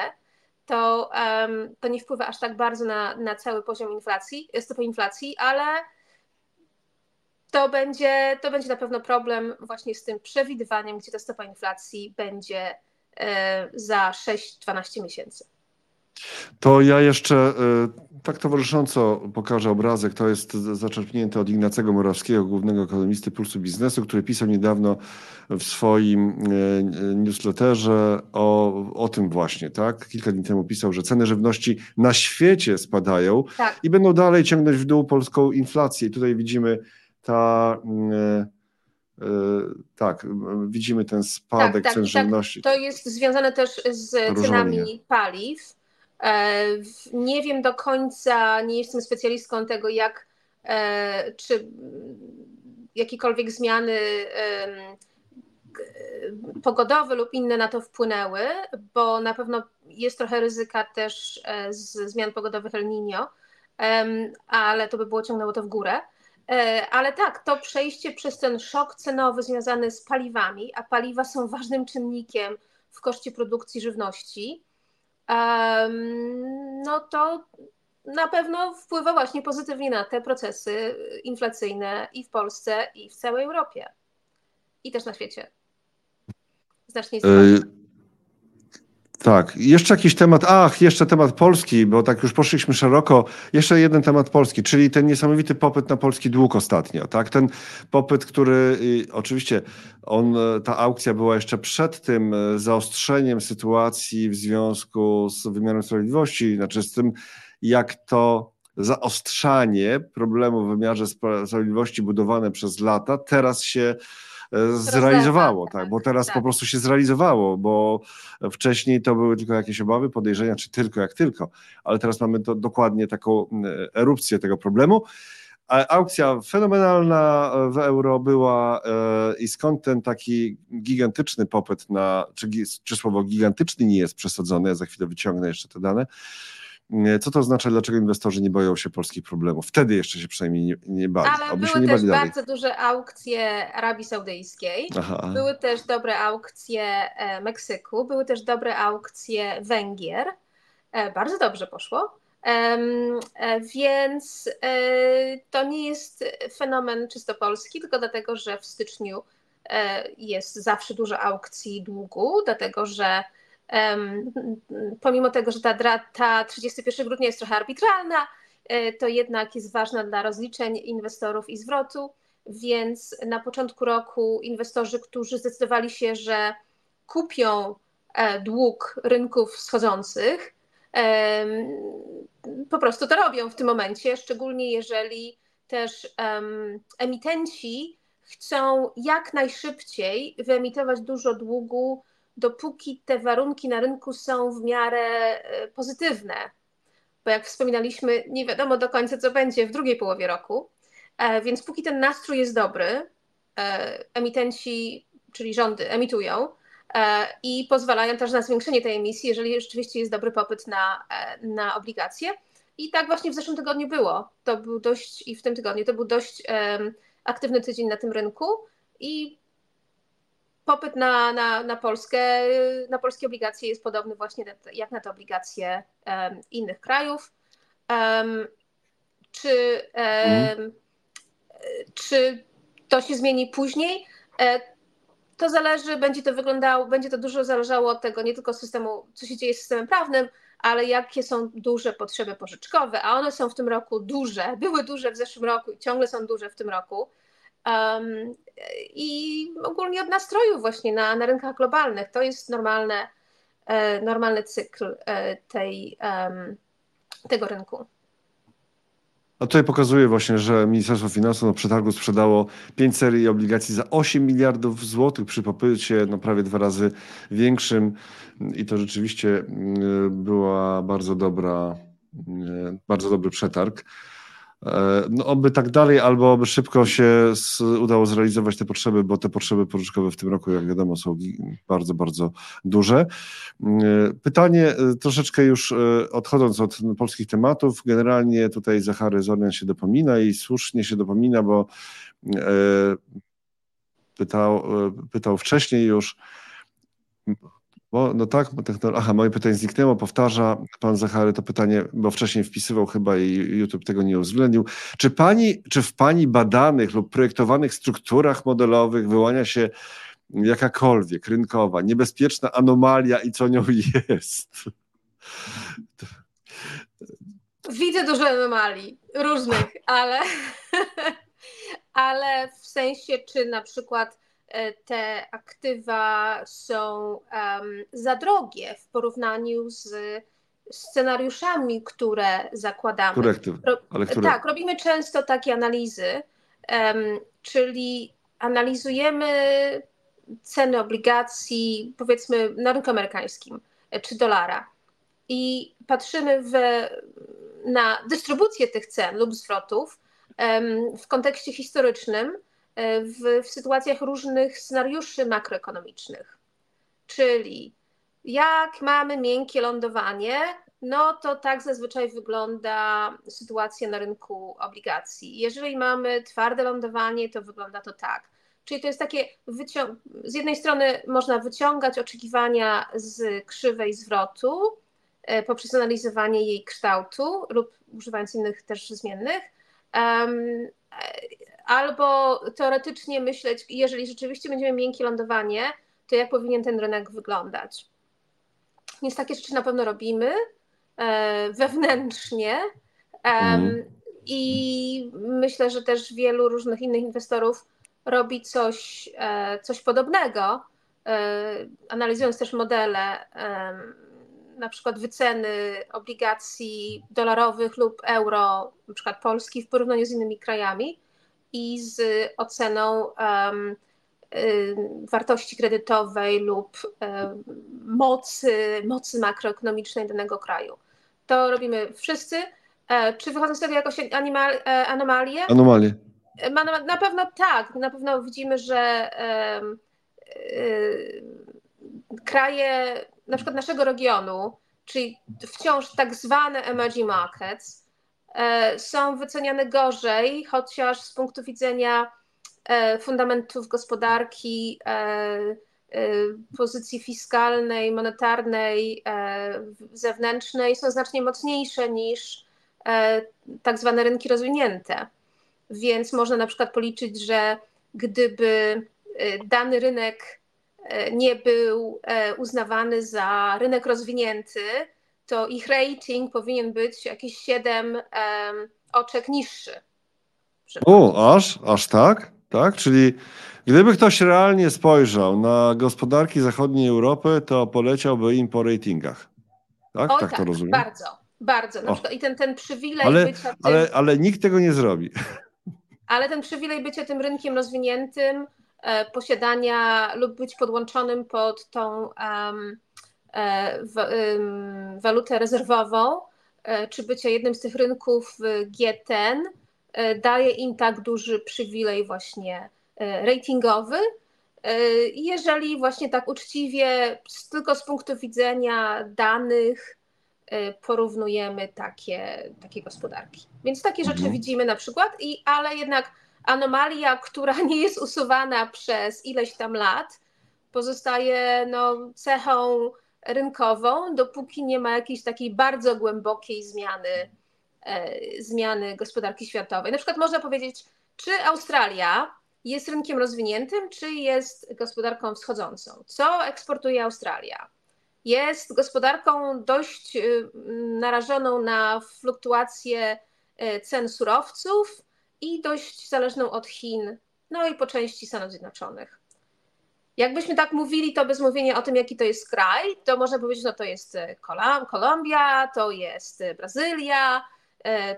to, um, to nie wpływa aż tak bardzo na, na cały poziom inflacji, stopy inflacji, ale to będzie, to będzie na pewno problem właśnie z tym przewidywaniem, gdzie ta stopa inflacji będzie e, za sześć do dwunastu miesięcy. To ja jeszcze y, tak towarzysząco pokażę obrazek. To jest zaczerpnięte od Ignacego Morawskiego, głównego ekonomisty Pulsu Biznesu, który pisał niedawno w swoim y, newsletterze o, o tym właśnie, tak? Kilka dni temu pisał, że ceny żywności na świecie spadają tak. i będą dalej ciągnąć w dół polską inflację. I tutaj widzimy ta... Y, Tak, widzimy ten spadek tak, cen tak, żywności. Tak. To jest związane też z Różonie. cenami paliw. Nie wiem do końca, nie jestem specjalistką tego, jak czy jakiekolwiek zmiany pogodowe lub inne na to wpłynęły, bo na pewno jest trochę ryzyka też z zmian pogodowych El Niño, ale to by było ciągnęło to w górę. Ale tak, to przejście przez ten szok cenowy związany z paliwami, a paliwa są ważnym czynnikiem w koszcie produkcji żywności, no to na pewno wpływa właśnie pozytywnie na te procesy inflacyjne i w Polsce, i w całej Europie, i też na świecie. Znacznie jest ważne. Tak, jeszcze jakiś temat, ach, jeszcze temat Polski, bo tak już poszliśmy szeroko, jeszcze jeden temat Polski, czyli ten niesamowity popyt na polski dług ostatnio, tak, ten popyt, który oczywiście on, ta aukcja była jeszcze przed tym zaostrzeniem sytuacji w związku z wymiarem sprawiedliwości, znaczy z tym, jak to zaostrzanie problemu w wymiarze sprawiedliwości budowane przez lata teraz się zrealizowało, tak, bo teraz tak. po prostu się zrealizowało, bo wcześniej to były tylko jakieś obawy, podejrzenia, czy tylko jak tylko, ale teraz mamy to dokładnie taką erupcję tego problemu. Aukcja fenomenalna w euro była i skąd ten taki gigantyczny popyt na, czy, czy słowo gigantyczny nie jest przesadzone, ja za chwilę wyciągnę jeszcze te dane. Co to oznacza, dlaczego inwestorzy nie boją się polskich problemów? Wtedy jeszcze się przynajmniej nie, nie bali. Ale były się nie też bali bardzo dalej. duże aukcje Arabii Saudyjskiej, aha. były też dobre aukcje Meksyku, były też dobre aukcje Węgier. Bardzo dobrze poszło. Więc to nie jest fenomen czysto polski, tylko dlatego, że w styczniu jest zawsze dużo aukcji długu, dlatego, że pomimo tego, że ta data trzydziestego pierwszego grudnia jest trochę arbitralna, to jednak jest ważna dla rozliczeń inwestorów i zwrotu, więc na początku roku inwestorzy, którzy zdecydowali się, że kupią dług rynków wschodzących, po prostu to robią w tym momencie, szczególnie jeżeli też emitenci chcą jak najszybciej wyemitować dużo długu, dopóki te warunki na rynku są w miarę pozytywne, bo jak wspominaliśmy, nie wiadomo do końca, co będzie w drugiej połowie roku, więc póki ten nastrój jest dobry, emitenci, czyli rządy, emitują i pozwalają też na zwiększenie tej emisji, jeżeli rzeczywiście jest dobry popyt na, na obligacje. I tak właśnie w zeszłym tygodniu było. To był dość, i w tym tygodniu to był dość um, aktywny tydzień na tym rynku i popyt na, na, na Polskę, na polskie obligacje jest podobny właśnie jak na te obligacje um, innych krajów. Um, czy, um, mm. czy to się zmieni później? E, to zależy, będzie to wyglądało, będzie to dużo zależało od tego, nie tylko systemu, co się dzieje z systemem prawnym, ale jakie są duże potrzeby pożyczkowe, a one są w tym roku duże, były duże w zeszłym roku i ciągle są duże w tym roku. Um, i ogólnie od nastroju właśnie na, na rynkach globalnych. To jest normalne, e, normalny cykl e, tej, e, tego rynku. A tutaj pokazuje właśnie, że Ministerstwo Finansów na przetargu sprzedało pięć serii obligacji za osiem miliardów złotych przy popycie no, prawie dwa razy większym i to rzeczywiście była bardzo dobra bardzo dobry przetarg. No, oby tak dalej, albo oby szybko się z, udało zrealizować te potrzeby, bo te potrzeby pożyczkowe w tym roku, jak wiadomo, są bardzo, bardzo duże. Pytanie troszeczkę już odchodząc od polskich tematów, generalnie tutaj Zachary Zorian się dopomina i słusznie się dopomina, bo pytał, pytał wcześniej już, bo no tak, aha, moje pytanie zniknęło, powtarza pan Zachary to pytanie, bo wcześniej wpisywał chyba i YouTube tego nie uwzględnił. Czy pani, czy w pani badanych lub projektowanych strukturach modelowych wyłania się jakakolwiek rynkowa, niebezpieczna anomalia i co nią jest? Widzę dużo anomalii, różnych, ale, ale w sensie, czy na przykład te aktywa są um, za drogie w porównaniu z scenariuszami, które zakładamy. Które aktywa? Ale które? Tak, robimy często takie analizy, um, czyli analizujemy ceny obligacji, powiedzmy na rynku amerykańskim, czy dolara i patrzymy w, na dystrybucję tych cen lub zwrotów um, w kontekście historycznym, W, w sytuacjach różnych scenariuszy makroekonomicznych. Czyli jak mamy miękkie lądowanie, no to tak zazwyczaj wygląda sytuacja na rynku obligacji. Jeżeli mamy twarde lądowanie, to wygląda to tak. Czyli to jest takie, wycią- z jednej strony można wyciągać oczekiwania z krzywej zwrotu poprzez analizowanie jej kształtu lub używając innych też zmiennych, um, albo teoretycznie myśleć, jeżeli rzeczywiście będziemy miękkie lądowanie, to jak powinien ten rynek wyglądać. Więc takie rzeczy na pewno robimy e, wewnętrznie e, mm. i myślę, że też wielu różnych innych inwestorów robi coś, e, coś podobnego, e, analizując też modele, e, na przykład wyceny obligacji dolarowych lub euro, na przykład Polski w porównaniu z innymi krajami, i z oceną um, y, wartości kredytowej lub y, mocy, mocy makroekonomicznej danego kraju. To robimy wszyscy. E, czy wychodzą z tego jakoś animal, e, anomalie? Anomalie. Na, na pewno tak. Na pewno widzimy, że e, e, kraje na przykład naszego regionu, czyli wciąż tak zwane emerging markets, są wyceniane gorzej, chociaż z punktu widzenia fundamentów gospodarki, pozycji fiskalnej, monetarnej, zewnętrznej są znacznie mocniejsze niż tak zwane rynki rozwinięte. Więc można na przykład policzyć, że gdyby dany rynek nie był uznawany za rynek rozwinięty, to ich rating powinien być jakieś siedem um, oczek niższy. O, aż, aż tak? Tak? Czyli gdyby ktoś realnie spojrzał na gospodarki zachodniej Europy, to poleciałby im po ratingach. Tak, o, tak, tak to rozumiem? Bardzo, bardzo. Na przykład, i ten, ten przywilej ale, bycia tym, ale, ale nikt tego nie zrobi. Ale ten przywilej bycia tym rynkiem rozwiniętym, e, posiadania lub być podłączonym pod tą... Um, walutę rezerwową, czy bycie jednym z tych rynków G ten daje im tak duży przywilej właśnie ratingowy. Jeżeli właśnie tak uczciwie, tylko z punktu widzenia danych porównujemy takie, takie gospodarki. Więc takie rzeczy mhm. widzimy na przykład, i, ale jednak anomalia, która nie jest usuwana przez ileś tam lat, pozostaje no, cechą rynkową, dopóki nie ma jakiejś takiej bardzo głębokiej zmiany, e, zmiany gospodarki światowej. Na przykład można powiedzieć, czy Australia jest rynkiem rozwiniętym, czy jest gospodarką wschodzącą. Co eksportuje Australia? Jest gospodarką dość e, narażoną na fluktuacje e, cen surowców i dość zależną od Chin, no i po części Stanów Zjednoczonych. Jakbyśmy tak mówili, to bez mówienia o tym, jaki to jest kraj, to można powiedzieć, no to jest Kolumbia, to jest Brazylia,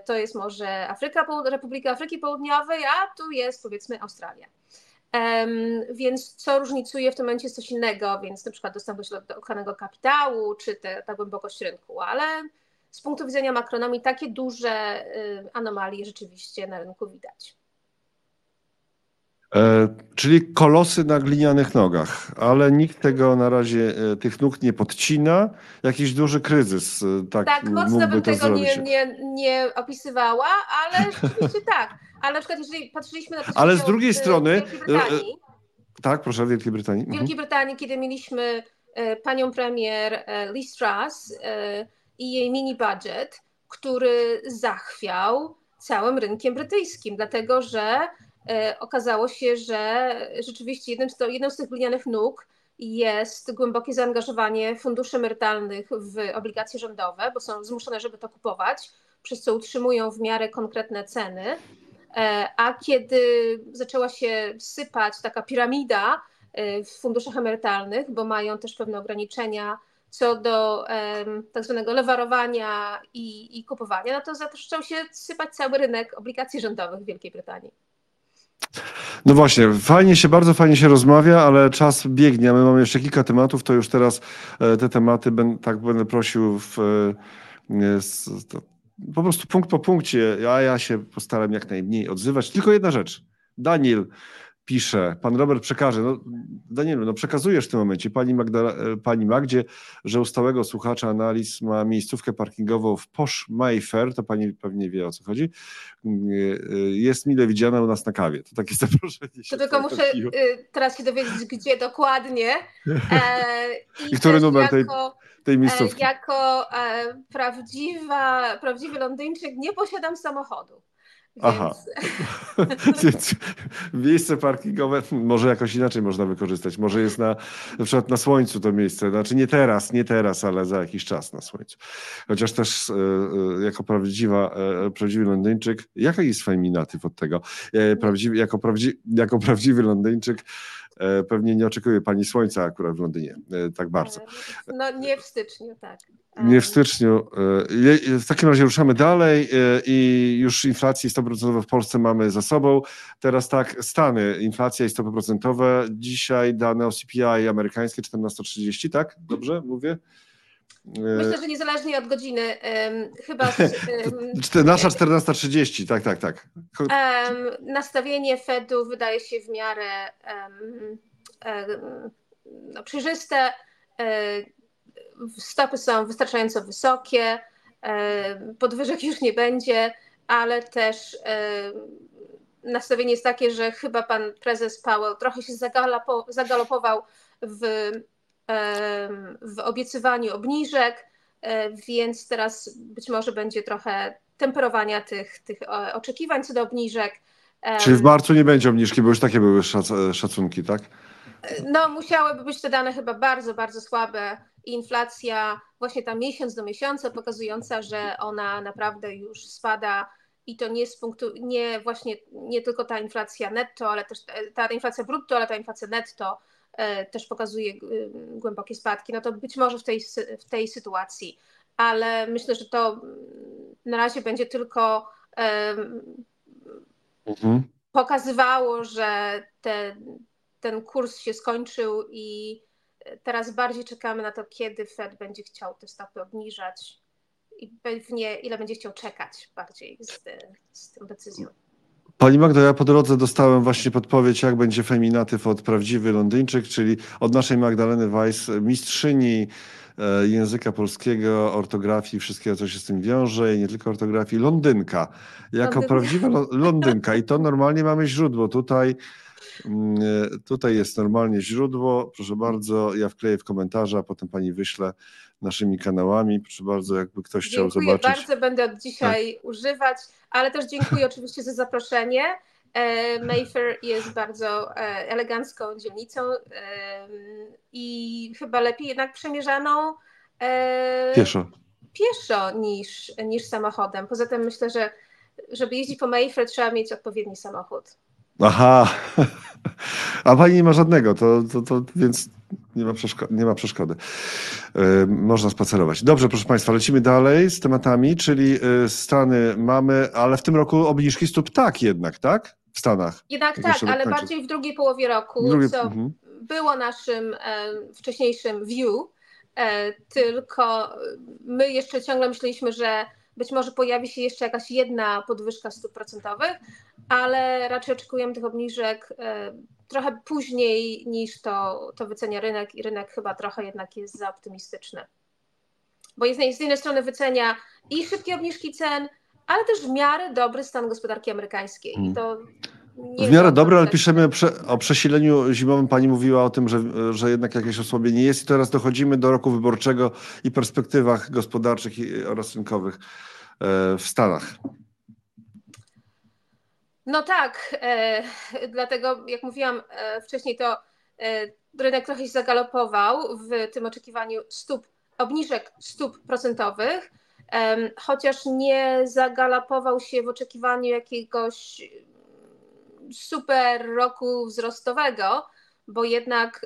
to jest może Afryka, Republika Afryki Południowej, a tu jest powiedzmy Australia. Więc co różnicuje w tym momencie jest coś innego, więc na przykład dostępność do lokalnego kapitału, czy te, ta głębokość rynku, ale z punktu widzenia makronomii takie duże anomalie rzeczywiście na rynku widać. Czyli kolosy na glinianych nogach, ale nikt tego na razie, tych nóg nie podcina. Jakiś duży kryzys. Tak, tak mocno bym tego nie, nie, nie opisywała, ale rzeczywiście tak. Ale na przykład jeżeli patrzyliśmy na... Ale z drugiej strony... Wielkiej tak, proszę, Wielkiej Brytanii. W Wielkiej Brytanii, kiedy mieliśmy panią premier Liz Truss i jej mini budżet, który zachwiał całym rynkiem brytyjskim, dlatego że okazało się, że rzeczywiście jednym z to, jedną z tych glinianych nóg jest głębokie zaangażowanie funduszy emerytalnych w obligacje rządowe, bo są zmuszone, żeby to kupować, przez co utrzymują w miarę konkretne ceny. A kiedy zaczęła się sypać taka piramida w funduszach emerytalnych, bo mają też pewne ograniczenia co do tak zwanego lewarowania i, i kupowania, no to zaczął się sypać cały rynek obligacji rządowych w Wielkiej Brytanii. No właśnie, fajnie się, bardzo fajnie się rozmawia, ale czas biegnie, a my mamy jeszcze kilka tematów, to już teraz te tematy, ben, tak będę prosił w, z, to, po prostu punkt po punkcie, a ja się postaram jak najmniej odzywać. Tylko jedna rzecz, Daniel pisze, pan Robert przekaże, no Danielu, no przekazujesz w tym momencie pani, Magda, pani Magdzie, że u stałego słuchacza analiz ma miejscówkę parkingową w Posh Mayfair, to pani pewnie wie o co chodzi, jest mile widziana u nas na kawie, to takie zaproszenie. To tylko muszę y, teraz się dowiedzieć, gdzie dokładnie. E, I, I który numer jako, tej, tej miejscówki? Jako e, prawdziwa, prawdziwy Londyńczyk nie posiadam samochodu. Więc... Aha, więc miejsce parkingowe może jakoś inaczej można wykorzystać. Może jest na, na przykład na słońcu to miejsce, znaczy nie teraz, nie teraz, ale za jakiś czas na słońcu. Chociaż też jako prawdziwa, prawdziwy Londyńczyk, jaki jest feminatyw od tego? Prawdziwy, jako, prawdzi, jako prawdziwy Londyńczyk pewnie nie oczekuje pani słońca akurat w Londynie tak bardzo. No nie w styczniu, tak. Nie w styczniu. W takim razie ruszamy dalej i już inflację i stopy procentowe w Polsce mamy za sobą. Teraz tak, Stany, inflacja i stopy procentowe. Dzisiaj dane o C P I amerykańskie czternaście trzydzieści, tak? Dobrze mówię? Myślę, że niezależnie od godziny. Chyba... Nasza czternasta trzydzieści, tak, tak, tak. Nastawienie Fedu wydaje się w miarę no, przejrzyste. Stopy są wystarczająco wysokie, podwyżek już nie będzie, ale też nastawienie jest takie, że chyba pan prezes Powell trochę się zagalopował w, w obiecywaniu obniżek, więc teraz być może będzie trochę temperowania tych, tych oczekiwań co do obniżek. Czyli w marcu nie będzie obniżki, bo już takie były szac- szacunki, tak? No musiałyby być te dane chyba bardzo, bardzo słabe i inflacja właśnie tam miesiąc do miesiąca pokazująca, że ona naprawdę już spada i to nie z punktu, nie właśnie nie tylko ta inflacja netto, ale też ta inflacja brutto, ale ta inflacja netto e, też pokazuje głębokie spadki, no to być może w tej, w tej sytuacji, ale myślę, że to na razie będzie tylko e, mhm. pokazywało, że te ten kurs się skończył i teraz bardziej czekamy na to, kiedy Fed będzie chciał te stopy obniżać i pewnie ile będzie chciał czekać bardziej z, z tą decyzją. Pani Magdo, ja po drodze dostałem właśnie podpowiedź, jak będzie feminatyw od prawdziwy Londyńczyk, czyli od naszej Magdaleny Weiss, mistrzyni języka polskiego, ortografii, wszystkiego, co się z tym wiąże, i nie tylko ortografii, Londynka. Jako Londynka. Prawdziwa Londynka. I to normalnie mamy źródło tutaj. Tutaj jest normalnie źródło, proszę bardzo, ja wkleję w komentarze, a potem pani wyślę naszymi kanałami, proszę bardzo, jakby ktoś dziękuję chciał zobaczyć. Dziękuję bardzo, będę od dzisiaj tak. używać, ale też dziękuję oczywiście za zaproszenie. Mayfair jest bardzo elegancką dzielnicą i chyba lepiej jednak przemierzaną pieszo, pieszo niż, niż samochodem. Poza tym myślę, że żeby jeździć po Mayfair trzeba mieć odpowiedni samochód. Aha, a pani nie ma żadnego, to, to, to więc nie ma, przeszko- nie ma przeszkody. Yy, można spacerować. Dobrze, proszę państwa, lecimy dalej z tematami, czyli yy, Stany mamy, ale w tym roku obniżki stóp tak jednak, tak? W Stanach. Jednak tak, tak ale bardziej w drugiej połowie roku, drugie... co mhm. było naszym e, wcześniejszym view, tylko my jeszcze ciągle myśleliśmy, że być może pojawi się jeszcze jakaś jedna podwyżka stóp procentowych, ale raczej oczekujemy tych obniżek trochę później niż to, to wycenia rynek i rynek chyba trochę jednak jest za optymistyczny. Bo z jednej strony wycenia i szybkie obniżki cen, ale też w miarę dobry stan gospodarki amerykańskiej. I to nie w miarę dobry, ale piszemy o przesileniu zimowym. Pani mówiła o tym, że, że jednak jakieś osłabienie jest i teraz dochodzimy do roku wyborczego i perspektywach gospodarczych oraz rynkowych w Stanach. No tak, dlatego jak mówiłam wcześniej, to rynek trochę się zagalopował w tym oczekiwaniu stóp, obniżek stóp procentowych, chociaż nie zagalopował się w oczekiwaniu jakiegoś super roku wzrostowego, bo jednak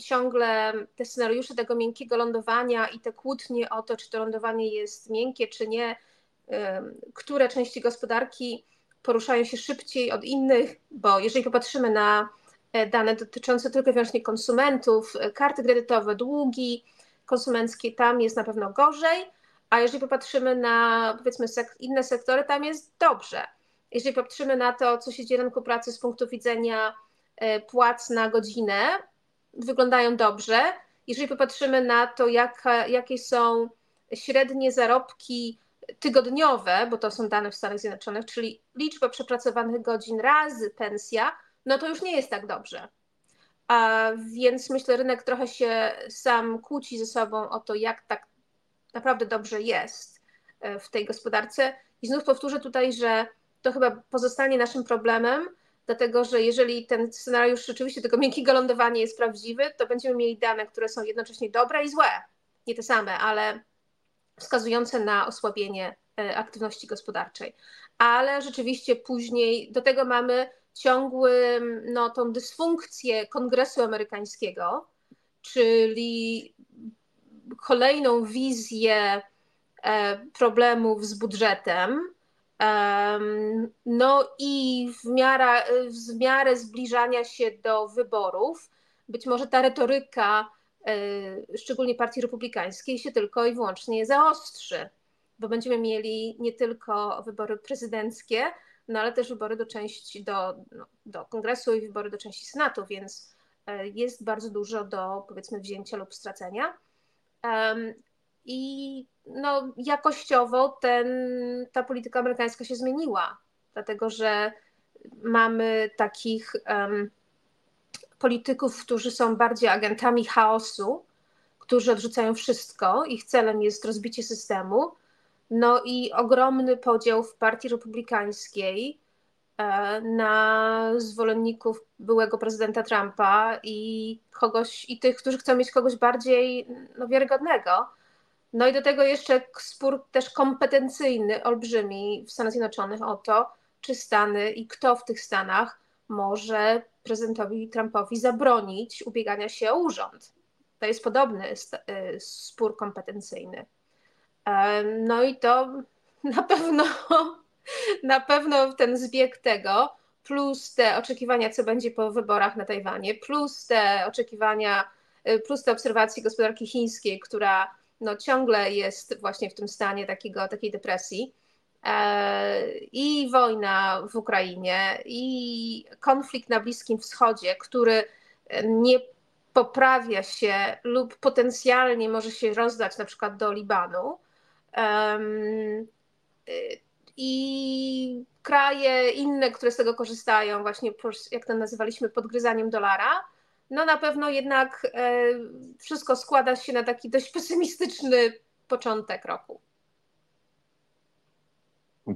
ciągle te scenariusze tego miękkiego lądowania i te kłótnie o to, czy to lądowanie jest miękkie, czy nie, które części gospodarki poruszają się szybciej od innych, bo jeżeli popatrzymy na dane dotyczące tylko i wyłącznie konsumentów, karty kredytowe, długi konsumenckie, tam jest na pewno gorzej, a jeżeli popatrzymy na, powiedzmy, inne sektory, tam jest dobrze. Jeżeli popatrzymy na to, co się dzieje na rynku pracy z punktu widzenia płac na godzinę, wyglądają dobrze. Jeżeli popatrzymy na to, jak, jakie są średnie zarobki tygodniowe, bo to są dane w Stanach Zjednoczonych, czyli liczba przepracowanych godzin razy pensja, no to już nie jest tak dobrze. A więc myślę, rynek trochę się sam kłóci ze sobą o to, jak tak naprawdę dobrze jest w tej gospodarce. I znów powtórzę tutaj, że to chyba pozostanie naszym problemem, dlatego że jeżeli ten scenariusz rzeczywiście tego miękkiego lądowania jest prawdziwy, to będziemy mieli dane, które są jednocześnie dobre i złe. Nie te same, ale wskazujące na osłabienie aktywności gospodarczej. Ale rzeczywiście później do tego mamy ciągły, no, tą dysfunkcję Kongresu Amerykańskiego, czyli kolejną wizję problemów z budżetem, no i w miarę, w miarę zbliżania się do wyborów, być może ta retoryka, szczególnie partii republikańskiej, się tylko i wyłącznie zaostrzy, bo będziemy mieli nie tylko wybory prezydenckie, no ale też wybory do części do, no, do Kongresu i wybory do części Senatu, więc jest bardzo dużo do, powiedzmy, wzięcia lub stracenia. I no, jakościowo ten, ta polityka amerykańska się zmieniła, dlatego że mamy takich um, polityków, którzy są bardziej agentami chaosu, którzy odrzucają wszystko, ich celem jest rozbicie systemu, no i ogromny podział w partii republikańskiej e, na zwolenników byłego prezydenta Trumpa i kogoś, i tych, którzy chcą mieć kogoś bardziej, no, wiarygodnego. No i do tego jeszcze spór też kompetencyjny, olbrzymi w Stanach Zjednoczonych o to, czy Stany i kto w tych Stanach może prezydentowi Trumpowi zabronić ubiegania się o urząd. To jest podobny spór kompetencyjny. No i to na pewno, na pewno ten zbieg tego, plus te oczekiwania, co będzie po wyborach na Tajwanie, plus te oczekiwania, plus te obserwacje gospodarki chińskiej, która no ciągle jest właśnie w tym stanie takiego, takiej depresji, i wojna w Ukrainie, i konflikt na Bliskim Wschodzie, który nie poprawia się lub potencjalnie może się rozdać na przykład do Libanu, i kraje inne, które z tego korzystają właśnie, jak to nazywaliśmy, podgryzaniem dolara. No na pewno jednak wszystko składa się na taki dość pesymistyczny początek roku.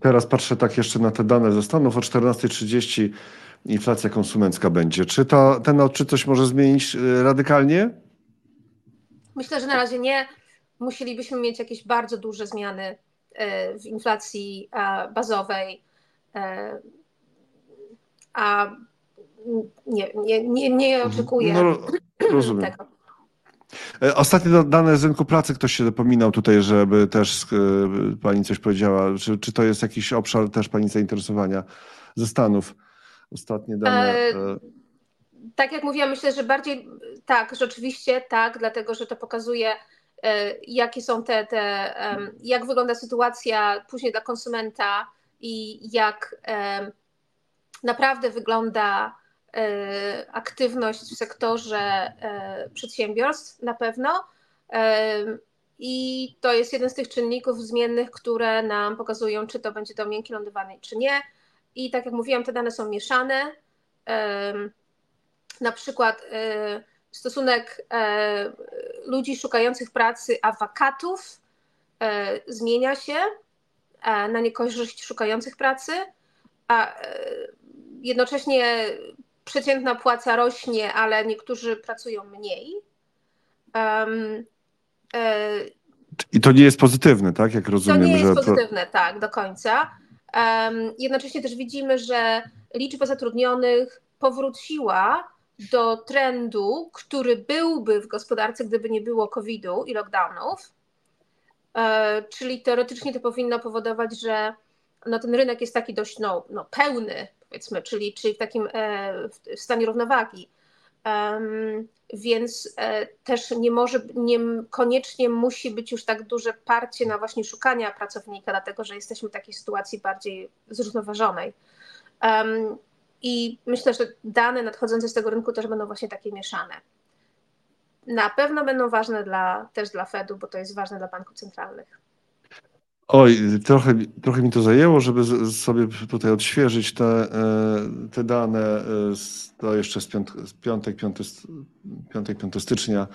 Teraz patrzę tak jeszcze na te dane ze Stanów. O czternasta trzydzieści inflacja konsumencka będzie. Czy ta, ten odczyt coś może zmienić radykalnie? Myślę, że na razie nie. Musielibyśmy mieć jakieś bardzo duże zmiany w inflacji bazowej, a Nie, nie, nie, nie oczekuję no, rozumiem. tego. Ostatnie dane z rynku pracy, ktoś się dopominał tutaj, żeby też pani coś powiedziała. Czy, czy to jest jakiś obszar też pani zainteresowania ze Stanów? Ostatnie dane. E, tak jak mówiłam, myślę, że bardziej tak, rzeczywiście tak, dlatego że to pokazuje, jakie są te, te jak wygląda sytuacja później dla konsumenta i jak naprawdę wygląda aktywność w sektorze przedsiębiorstw na pewno. I to jest jeden z tych czynników zmiennych, które nam pokazują, czy to będzie do miękkiej lądowanej, czy nie. I tak jak mówiłam, te dane są mieszane. Na przykład stosunek ludzi szukających pracy a wakatów zmienia się na niekorzyść szukających pracy, a jednocześnie przeciętna płaca rośnie, ale niektórzy pracują mniej. I to nie jest pozytywne, tak? Jak rozumiem, to nie jest że pozytywne, to... tak, do końca. Jednocześnie też widzimy, że liczba zatrudnionych powróciła do trendu, który byłby w gospodarce, gdyby nie było kowida i lockdownów. Czyli teoretycznie to powinno powodować, że no ten rynek jest taki dość no, no pełny, powiedzmy, czyli, czyli w takim w stanie równowagi. Um, więc e, też nie może, nie, koniecznie musi być już tak duże parcie na właśnie szukania pracownika, dlatego że jesteśmy w takiej sytuacji bardziej zrównoważonej. Um, I myślę, że dane nadchodzące z tego rynku też będą właśnie takie mieszane. Na pewno będą ważne dla, też dla Fedu, bo to jest ważne dla banków centralnych. Oj, trochę, trochę mi to zajęło, żeby z, sobie tutaj odświeżyć te, te dane, to jeszcze z piątek, piątego stycznia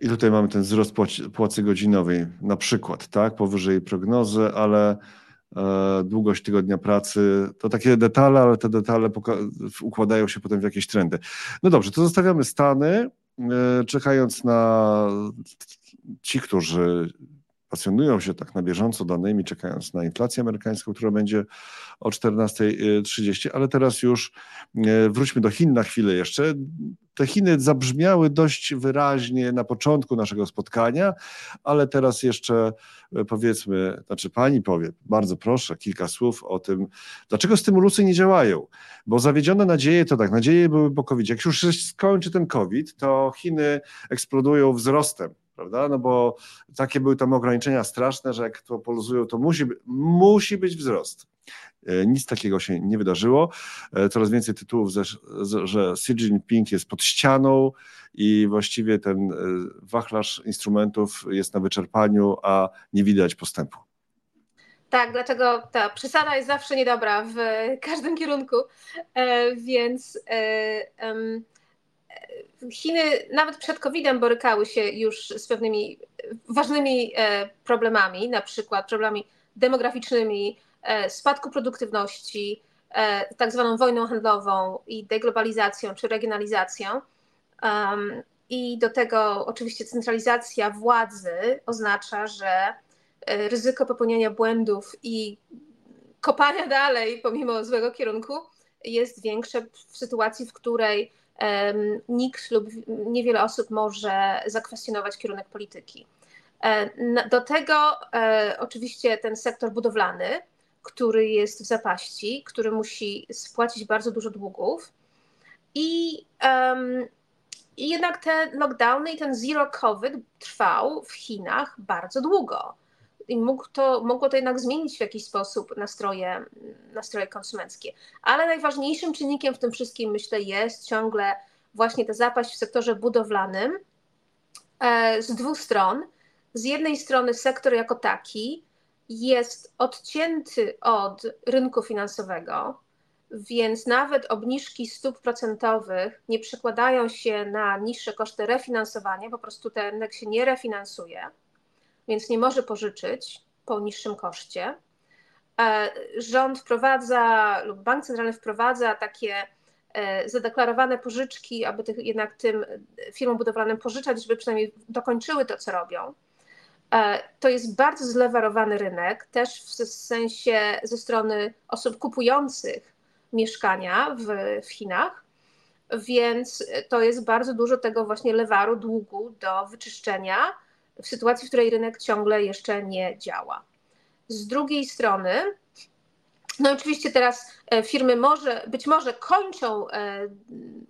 i tutaj mamy ten wzrost płacy godzinowej na przykład, tak, powyżej prognozy, ale e, długość tygodnia pracy, to takie detale, ale te detale poka- układają się potem w jakieś trendy. No dobrze, to zostawiamy Stany, e, czekając na ci, którzy... pasjonują się tak na bieżąco danymi, czekając na inflację amerykańską, która będzie o czternasta trzydzieści, ale teraz już wróćmy do Chin na chwilę jeszcze. Te Chiny zabrzmiały dość wyraźnie na początku naszego spotkania, ale teraz jeszcze powiedzmy, znaczy pani powie, bardzo proszę, kilka słów o tym, dlaczego stymulusy nie działają, bo zawiedzione nadzieje to tak, nadzieje były po COVID. Jak już się skończy ten COVID, to Chiny eksplodują wzrostem, prawda? No bo takie były tam ograniczenia straszne, że jak to poluzują, to musi, musi być wzrost. Nic takiego się nie wydarzyło. Coraz więcej tytułów, że Xi Jinping jest pod ścianą i właściwie ten wachlarz instrumentów jest na wyczerpaniu, a nie widać postępu. Tak, dlatego ta przesada jest zawsze niedobra w każdym kierunku, więc... Chiny nawet przed kowidem borykały się już z pewnymi ważnymi problemami, na przykład problemami demograficznymi, spadku produktywności, tak zwaną wojną handlową i deglobalizacją czy regionalizacją. I do tego oczywiście centralizacja władzy oznacza, że ryzyko popełniania błędów i kopania dalej pomimo złego kierunku jest większe w sytuacji, w której nikt lub niewiele osób może zakwestionować kierunek polityki. Do tego oczywiście ten sektor budowlany, który jest w zapaści, który musi spłacić bardzo dużo długów i, um, i jednak te lockdowny i ten zero COVID trwał w Chinach bardzo długo i mógł to, mogło to jednak zmienić w jakiś sposób nastroje, nastroje konsumenckie. Ale najważniejszym czynnikiem w tym wszystkim, myślę, jest ciągle właśnie ta zapaść w sektorze budowlanym e, z dwóch stron. Z jednej strony sektor jako taki jest odcięty od rynku finansowego, więc nawet obniżki stóp procentowych nie przekładają się na niższe koszty refinansowania, po prostu ten rynek się nie refinansuje, więc nie może pożyczyć po niższym koszcie. Rząd wprowadza lub bank centralny wprowadza takie zadeklarowane pożyczki, aby tych, jednak tym firmom budowlanym pożyczać, żeby przynajmniej dokończyły to, co robią. To jest bardzo zlewarowany rynek, też w sensie ze strony osób kupujących mieszkania w, w Chinach, więc to jest bardzo dużo tego właśnie lewaru długu do wyczyszczenia, w sytuacji, w której rynek ciągle jeszcze nie działa. Z drugiej strony No oczywiście teraz firmy może, być może kończą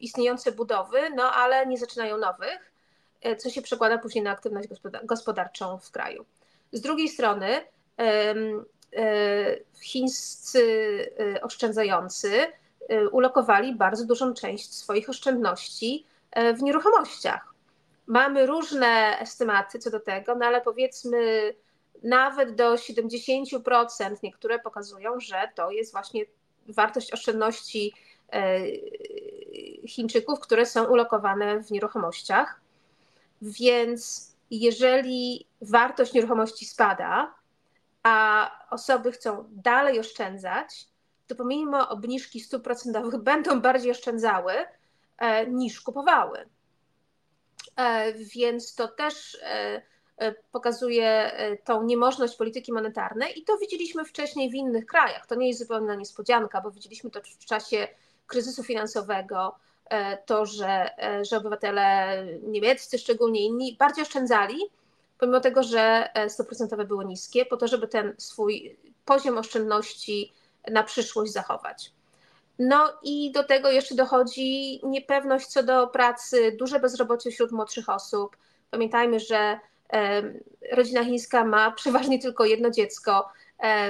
istniejące budowy, no ale nie zaczynają nowych, co się przekłada później na aktywność gospodarczą w kraju. Z drugiej strony chińscy oszczędzający ulokowali bardzo dużą część swoich oszczędności w nieruchomościach. Mamy różne estymaty co do tego, no ale powiedzmy nawet do siedemdziesiąt procent niektóre pokazują, że to jest właśnie wartość oszczędności Chińczyków, które są ulokowane w nieruchomościach. Więc jeżeli wartość nieruchomości spada, a osoby chcą dalej oszczędzać, to pomimo obniżki stóp procentowych będą bardziej oszczędzały niż kupowały. Więc to też pokazuje tą niemożność polityki monetarnej i to widzieliśmy wcześniej w innych krajach. To nie jest zupełna niespodzianka, bo widzieliśmy to w czasie kryzysu finansowego, to, że, że obywatele niemieccy, szczególnie inni, bardziej oszczędzali, pomimo tego, że stopy procentowe były niskie, po to, żeby ten swój poziom oszczędności na przyszłość zachować. No i do tego jeszcze dochodzi niepewność co do pracy, duże bezrobocie wśród młodszych osób. Pamiętajmy, że rodzina chińska ma przeważnie tylko jedno dziecko,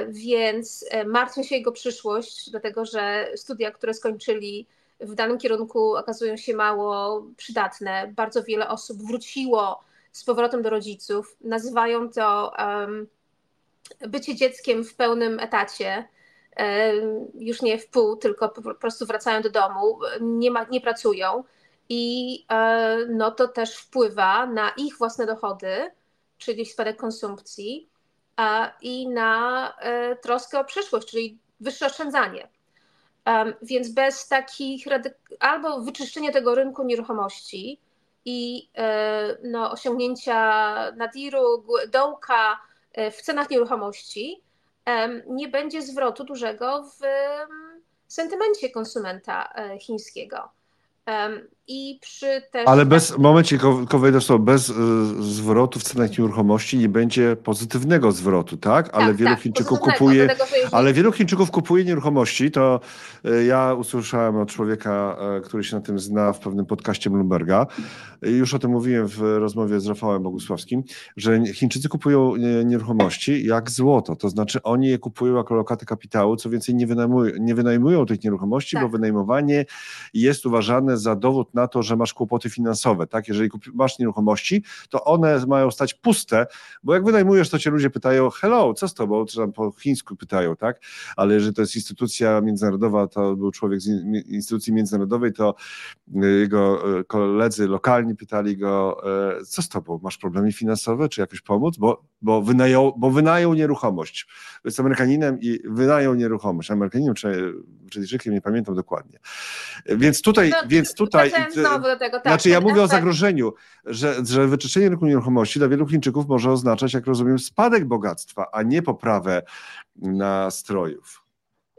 więc martwią się jego przyszłość, dlatego że studia, które skończyli w danym kierunku, okazują się mało przydatne. Bardzo wiele osób wróciło z powrotem do rodziców. Nazywają to um, bycie dzieckiem w pełnym etacie, um, już nie w pół, tylko po prostu wracają do domu, nie, ma, nie pracują i um, no to też wpływa na ich własne dochody, czyli spadek konsumpcji a, i na e, troskę o przyszłość, czyli wyższe oszczędzanie. Um, więc bez takich radyk- albo wyczyszczenia tego rynku nieruchomości i yy, no, osiągnięcia nadiru, dołka w cenach nieruchomości, yy, nie będzie zwrotu dużego w yy, sentymencie konsumenta yy, chińskiego. Yy, i przy też... Ale bez, w momencie, Kowej, bez yy, zwrotu w cenach nieruchomości nie będzie pozytywnego zwrotu, tak? Ale tak, wielu tak, Chińczyków kupuje... Tego, ale wielu Chińczyków kupuje nieruchomości, to ja usłyszałem od człowieka, który się na tym zna w pewnym podcaście Bloomberga, już o tym mówiłem w rozmowie z Rafałem Bogusławskim, że Chińczycy kupują nieruchomości jak złoto, to znaczy oni je kupują jako lokaty kapitału, co więcej nie wynajmują, nie wynajmują tych nieruchomości, tak. Bo wynajmowanie jest uważane za dowód na to, że masz kłopoty finansowe, tak? Jeżeli masz nieruchomości, to one mają stać puste, bo jak wynajmujesz, to cię ludzie pytają, hello, co z tobą, czy tam po chińsku pytają, tak? Ale jeżeli to jest instytucja międzynarodowa, to był człowiek z instytucji międzynarodowej, to jego koledzy lokalni pytali go, co z tobą, masz problemy finansowe, czy jakoś pomóc, bo, bo, wynają, bo wynają nieruchomość. Z Amerykaninem i wynają nieruchomość. Amerykaninem czy Brytyjczykiem, nie pamiętam dokładnie. Więc tutaj... No, więc tutaj do tego, tak, znaczy ja mówię o zagrożeniu, że, że wyczyszczenie rynku nieruchomości dla wielu Chińczyków może oznaczać, jak rozumiem, spadek bogactwa, a nie poprawę nastrojów.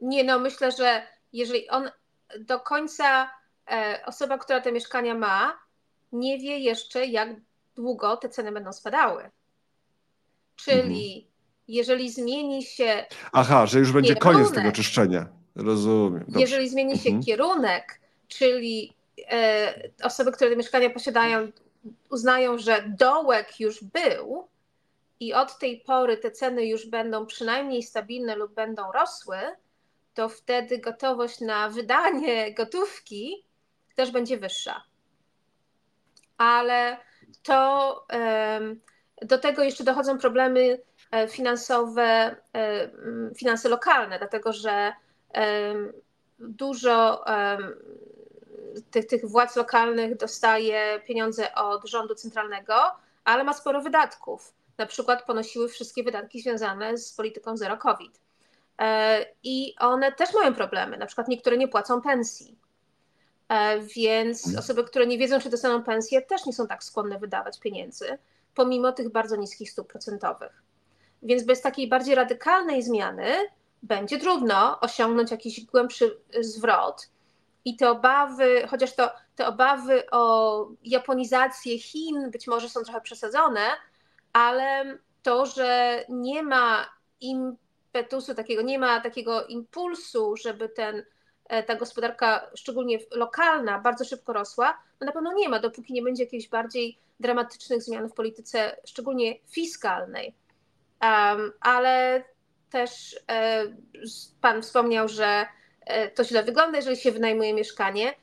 Nie, no myślę, że jeżeli on do końca e, osoba, która te mieszkania ma, nie wie jeszcze, jak długo te ceny będą spadały. Czyli mhm. jeżeli zmieni się... Aha, że już będzie kierunek, koniec tego czyszczenia. Rozumiem. Dobrze. Jeżeli zmieni się mhm. kierunek, czyli e, osoby, które te mieszkania posiadają, uznają, że dołek już był, i od tej pory te ceny już będą przynajmniej stabilne lub będą rosły, to wtedy gotowość na wydanie gotówki też będzie wyższa. Ale to do tego jeszcze dochodzą problemy finansowe, finanse lokalne, dlatego że dużo tych, tych władz lokalnych dostaje pieniądze od rządu centralnego, ale ma sporo wydatków. Na przykład ponosiły wszystkie wydatki związane z polityką zero COVID. I one też mają problemy, na przykład niektóre nie płacą pensji. Więc osoby, które nie wiedzą, czy dostaną pensję, też nie są tak skłonne wydawać pieniędzy, pomimo tych bardzo niskich stóp procentowych. Więc bez takiej bardziej radykalnej zmiany będzie trudno osiągnąć jakiś głębszy zwrot. I te obawy, chociaż to, te obawy o japonizację Chin być może są trochę przesadzone, ale to, że nie ma im impetusu, takiego nie ma takiego impulsu, żeby ten, ta gospodarka, szczególnie lokalna, bardzo szybko rosła, no na pewno nie ma, dopóki nie będzie jakichś bardziej dramatycznych zmian w polityce, szczególnie fiskalnej. Um, ale też e, pan wspomniał, że e, to źle wygląda, jeżeli się wynajmuje mieszkanie. E,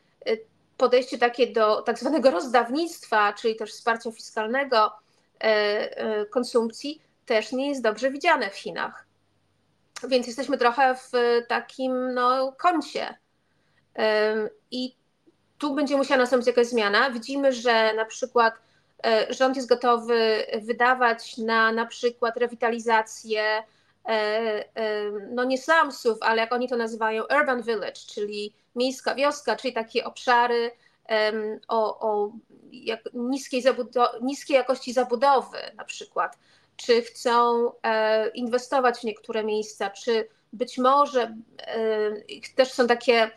podejście takie do tak zwanego rozdawnictwa, czyli też wsparcia fiskalnego e, e, konsumpcji, też nie jest dobrze widziane w Chinach. Więc jesteśmy trochę w takim no, kącie. E, I tu będzie musiała nastąpić jakaś zmiana. Widzimy, że na przykład rząd jest gotowy wydawać na na przykład rewitalizację, no nie slumsów, ale jak oni to nazywają, urban village, czyli miejska wioska, czyli takie obszary o, o jak niskiej, zabudow- niskiej jakości zabudowy na przykład. Czy chcą inwestować w niektóre miejsca, czy być może też są takie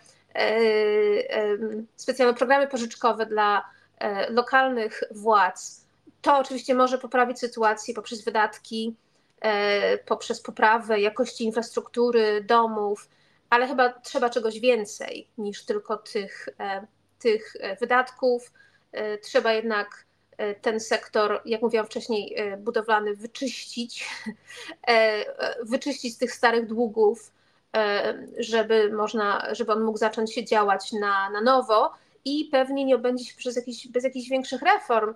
specjalne programy pożyczkowe dla lokalnych władz. To oczywiście może poprawić sytuację poprzez wydatki, poprzez poprawę jakości infrastruktury, domów, ale chyba trzeba czegoś więcej niż tylko tych, tych wydatków. Trzeba jednak ten sektor, jak mówiłam wcześniej, budowlany wyczyścić, wyczyścić z tych starych długów, żeby można, żeby on mógł zacząć się działać na, na nowo. I pewnie nie obędzie się przez jakiś, bez jakichś większych reform,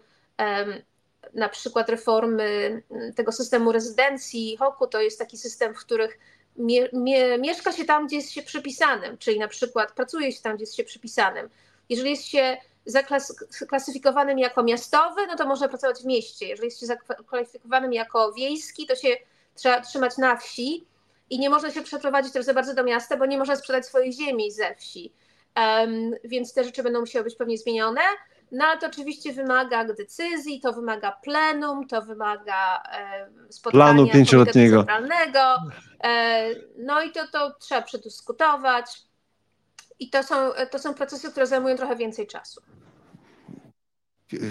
na przykład reformy tego systemu rezydencji. Hoku to jest taki system, w którym mie, mie, mieszka się tam, gdzie jest się przypisanym, czyli na przykład pracuje się tam, gdzie jest się przypisanym. Jeżeli jest się zaklasyfikowanym jako miastowy, no to można pracować w mieście. Jeżeli jest się zaklasyfikowanym jako wiejski, to się trzeba trzymać na wsi i nie można się przeprowadzić też za bardzo do miasta, bo nie można sprzedać swojej ziemi ze wsi. Um, więc te rzeczy będą musiały być pewnie zmienione. No ale to oczywiście wymaga decyzji, to wymaga plenum, to wymaga e, spotkania planu pięcioletniego centralnego. E, no i to, to trzeba przedyskutować. I to są, to są procesy, które zajmują trochę więcej czasu.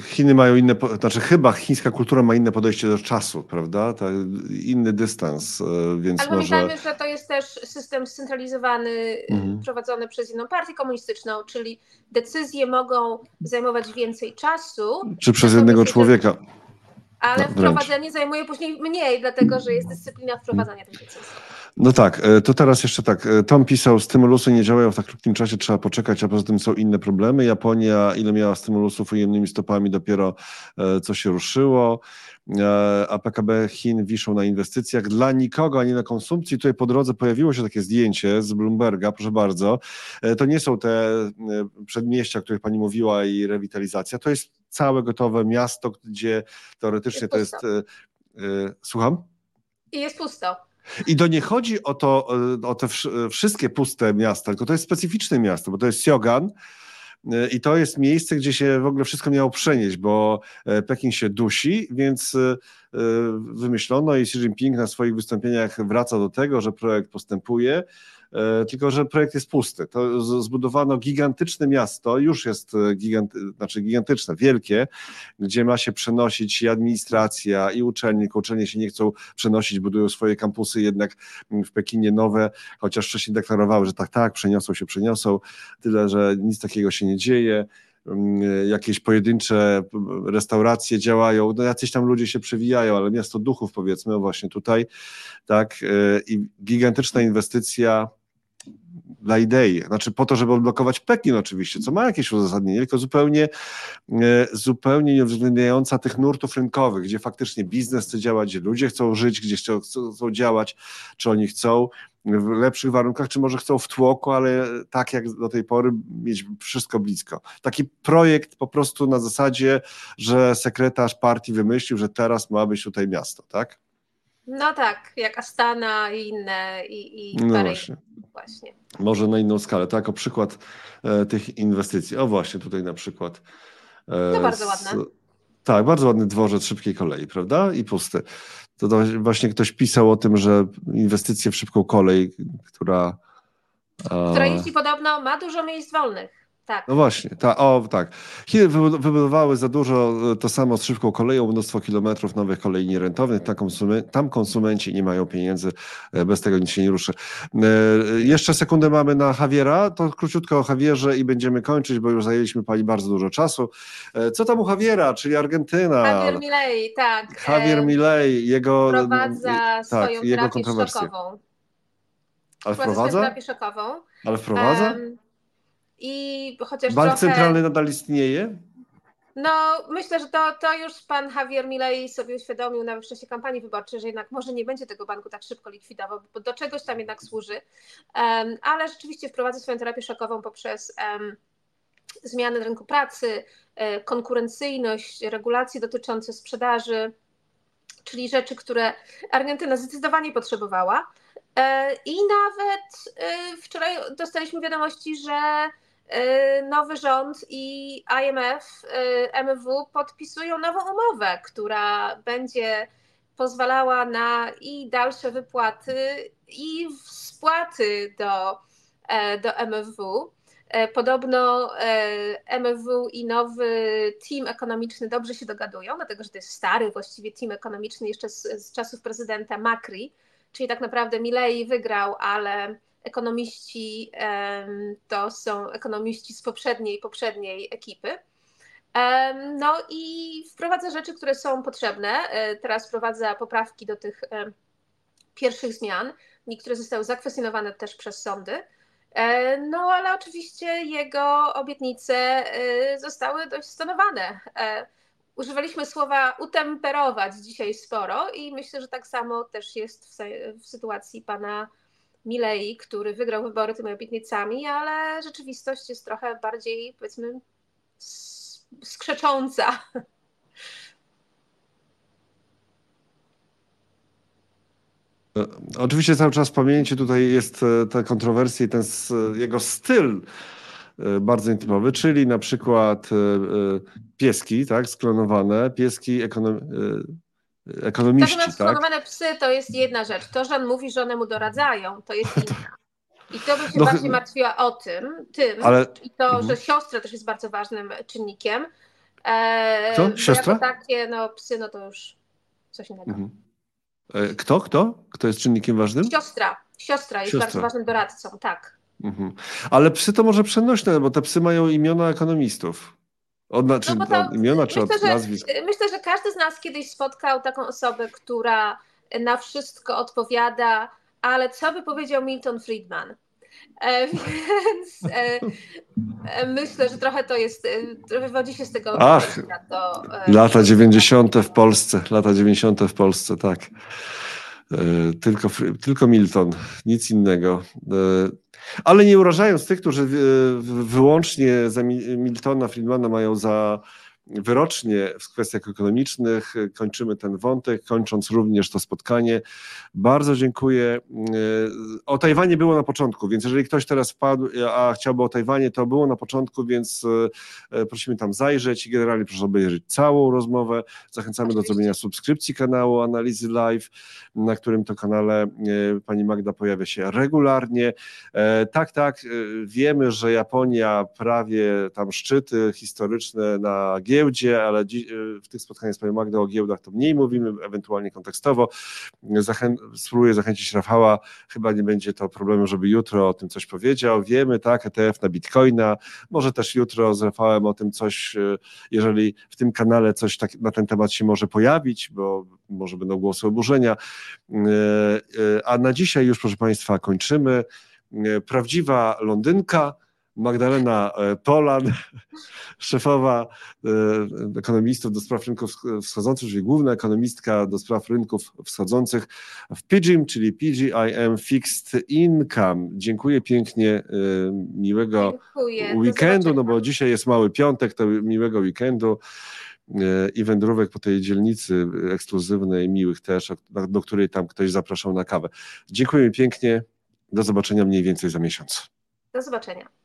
Chiny mają inne, znaczy chyba chińska kultura ma inne podejście do czasu, prawda? Ta, inny dystans, więc ale może... Ale pamiętajmy, że to jest też system scentralizowany, mhm. prowadzony przez jedną partię komunistyczną, czyli decyzje mogą zajmować więcej czasu. Czy przez jednego człowieka. Ale no, wprowadzenie zajmuje później mniej, dlatego że jest dyscyplina wprowadzania tych decyzji. No tak, to teraz jeszcze tak. Tom pisał, stymulusy nie działają w tak krótkim czasie, trzeba poczekać, a poza tym są inne problemy. Japonia, ile miała stymulusów ujemnymi stopami, dopiero co się ruszyło. A P K B Chin wiszą na inwestycjach dla nikogo, a nie na konsumpcji. Tutaj po drodze pojawiło się takie zdjęcie z Bloomberga, proszę bardzo. To nie są te przedmieścia, o których pani mówiła i rewitalizacja. To jest całe gotowe miasto, gdzie teoretycznie to jest... Słucham? I jest pusto. I to nie chodzi o to, o te wszystkie puste miasta, tylko to jest specyficzne miasto, bo to jest Xiongan i to jest miejsce, gdzie się w ogóle wszystko miało przenieść, bo Pekin się dusi, więc wymyślono i Xi Jinping na swoich wystąpieniach wraca do tego, że projekt postępuje, tylko że projekt jest pusty. To zbudowano gigantyczne miasto, już jest gigant, znaczy gigantyczne, wielkie, gdzie ma się przenosić i administracja, i uczelnie. Uczelnie się nie chcą przenosić, budują swoje kampusy jednak w Pekinie nowe, chociaż wcześniej deklarowały, że tak, tak, przeniosą się, przeniosą, tyle, że nic takiego się nie dzieje. Jakieś pojedyncze restauracje działają, no jacyś tam ludzie się przewijają, ale miasto duchów powiedzmy właśnie tutaj, tak, i gigantyczna inwestycja dla idei, znaczy po to, żeby odblokować Pekin oczywiście, co ma jakieś uzasadnienie, tylko zupełnie, zupełnie nie uwzględniająca tych nurtów rynkowych, gdzie faktycznie biznes chce działać, gdzie ludzie chcą żyć, gdzie chcą, chcą działać, czy oni chcą w lepszych warunkach, czy może chcą w tłoku, ale tak jak do tej pory mieć wszystko blisko. Taki projekt po prostu na zasadzie, że sekretarz partii wymyślił, że teraz ma być tutaj miasto, tak? No tak, jak Astana i inne i, i no parę właśnie. właśnie. Może na inną skalę, to jako przykład e, tych inwestycji. O właśnie, tutaj na przykład. E, to bardzo ładne. Z, tak, bardzo ładny dworzec szybkiej kolei, prawda? I pusty. To, to właśnie ktoś pisał o tym, że inwestycje w szybką kolej, która... E, która jeździ podobno, ma dużo miejsc wolnych. Tak. No właśnie, ta, o tak. Chiny wybudowały za dużo, to samo z szybką koleją, mnóstwo kilometrów nowych kolei nierentownych, tam, konsumen, tam konsumenci nie mają pieniędzy, bez tego nic się nie ruszy. E, jeszcze sekundę mamy na Javiera, to króciutko o Javierze i będziemy kończyć, bo już zajęliśmy Pani bardzo dużo czasu. E, co tam u Javiera, czyli Argentyna? Javier Milei, tak. Javier Milei, jego, prowadza tak, swoją jego kontrowersję. Szokową. Ale wprowadza? Szokową. Ale wprowadza? Um, I chociaż Bank trochę... centralny nadal istnieje? No myślę, że to, to już pan Javier Milei sobie uświadomił nawet w czasie kampanii wyborczej, że jednak może nie będzie tego banku tak szybko likwidował, bo do czegoś tam jednak służy, um, ale rzeczywiście wprowadza swoją terapię szokową poprzez um, zmiany rynku pracy, um, konkurencyjność, regulacje dotyczące sprzedaży, czyli rzeczy, które Argentyna zdecydowanie potrzebowała. I nawet wczoraj dostaliśmy wiadomości, że nowy rząd i I M F, M F W podpisują nową umowę, która będzie pozwalała na i dalsze wypłaty, i spłaty do, do M F W. Podobno M F W i nowy team ekonomiczny dobrze się dogadują, dlatego że to jest stary właściwie team ekonomiczny jeszcze z, z czasów prezydenta Macri. Czyli tak naprawdę Milei wygrał, ale ekonomiści to są ekonomiści z poprzedniej poprzedniej ekipy. No i wprowadza rzeczy, które są potrzebne. Teraz wprowadza poprawki do tych pierwszych zmian. Niektóre zostały zakwestionowane też przez sądy. No ale oczywiście jego obietnice zostały dość stonowane. Używaliśmy słowa utemperować dzisiaj sporo i myślę, że tak samo też jest w, w sytuacji pana Milei, który wygrał wybory tymi obietnicami, ale rzeczywistość jest trochę bardziej, powiedzmy, skrzecząca. Oczywiście cały czas w pamięci tutaj jest ta kontrowersja i ten jego styl bardzo nietypowy, czyli na przykład pieski, tak, sklonowane, pieski ekonom... ekonomiści. Natomiast tak? Sklonowane psy to jest jedna rzecz. To, że on mówi, że one mu doradzają, to jest inna. I to bym się no, bardziej martwiła o tym, tym ale... i to, że siostra też jest bardzo ważnym czynnikiem. E, Kto? Siostra? Jako takie, no psy, no to już coś innego. Mhm. Kto? Kto? Kto jest czynnikiem ważnym? Siostra. Siostra jest siostra. Bardzo ważnym doradcą, tak. Mhm. Ale psy to może przenośne, bo te psy mają imiona ekonomistów. Od, no czy, to, od imiona czy myślę, od nazwisk? Że, myślę, że każdy z nas kiedyś spotkał taką osobę, która na wszystko odpowiada, ale co by powiedział Milton Friedman? E, więc e, myślę, że trochę to jest, wywodzi się z tego... Ach, do, e, lata dziewięćdziesiąte w Polsce, lata dziewięćdziesiąte w Polsce, tak. E, tylko, tylko Milton, nic innego. E, Ale nie urażając tych, którzy wyłącznie za Miltona Friedmana mają za wyrocznie w kwestiach ekonomicznych, kończymy ten wątek, kończąc również to spotkanie. Bardzo dziękuję. O Tajwanie było na początku, więc jeżeli ktoś teraz wpadł, a chciałby o Tajwanie, to było na początku, więc prosimy tam zajrzeć i generalnie proszę obejrzeć całą rozmowę. Zachęcamy Oczywiście. do zrobienia subskrypcji kanału Analizy Live, na którym to kanale pani Magda pojawia się regularnie. Tak, tak, wiemy, że Japonia prawie tam szczyty historyczne na giełdzie, ale w tych spotkaniach z panią Magdą o giełdach to mniej mówimy, ewentualnie kontekstowo. Zachę... Spróbuję zachęcić Rafała, chyba nie będzie to problemu, żeby jutro o tym coś powiedział. Wiemy, tak, E T F na Bitcoina, może też jutro z Rafałem o tym coś, jeżeli w tym kanale coś tak na ten temat się może pojawić, bo może będą głosy oburzenia. A na dzisiaj już, proszę państwa, kończymy. Prawdziwa Londynka, Magdalena Polan, szefowa ekonomistów do spraw rynków wschodzących, czyli główna ekonomistka do spraw rynków wschodzących w P G I M, czyli P G I M Fixed Income. Dziękuję pięknie, miłego Dziękuję. weekendu, no bo dzisiaj jest mały piątek, to miłego weekendu i wędrówek po tej dzielnicy ekskluzywnej, miłych też, do której tam ktoś zapraszał na kawę. Dziękuję pięknie, do zobaczenia mniej więcej za miesiąc. Do zobaczenia.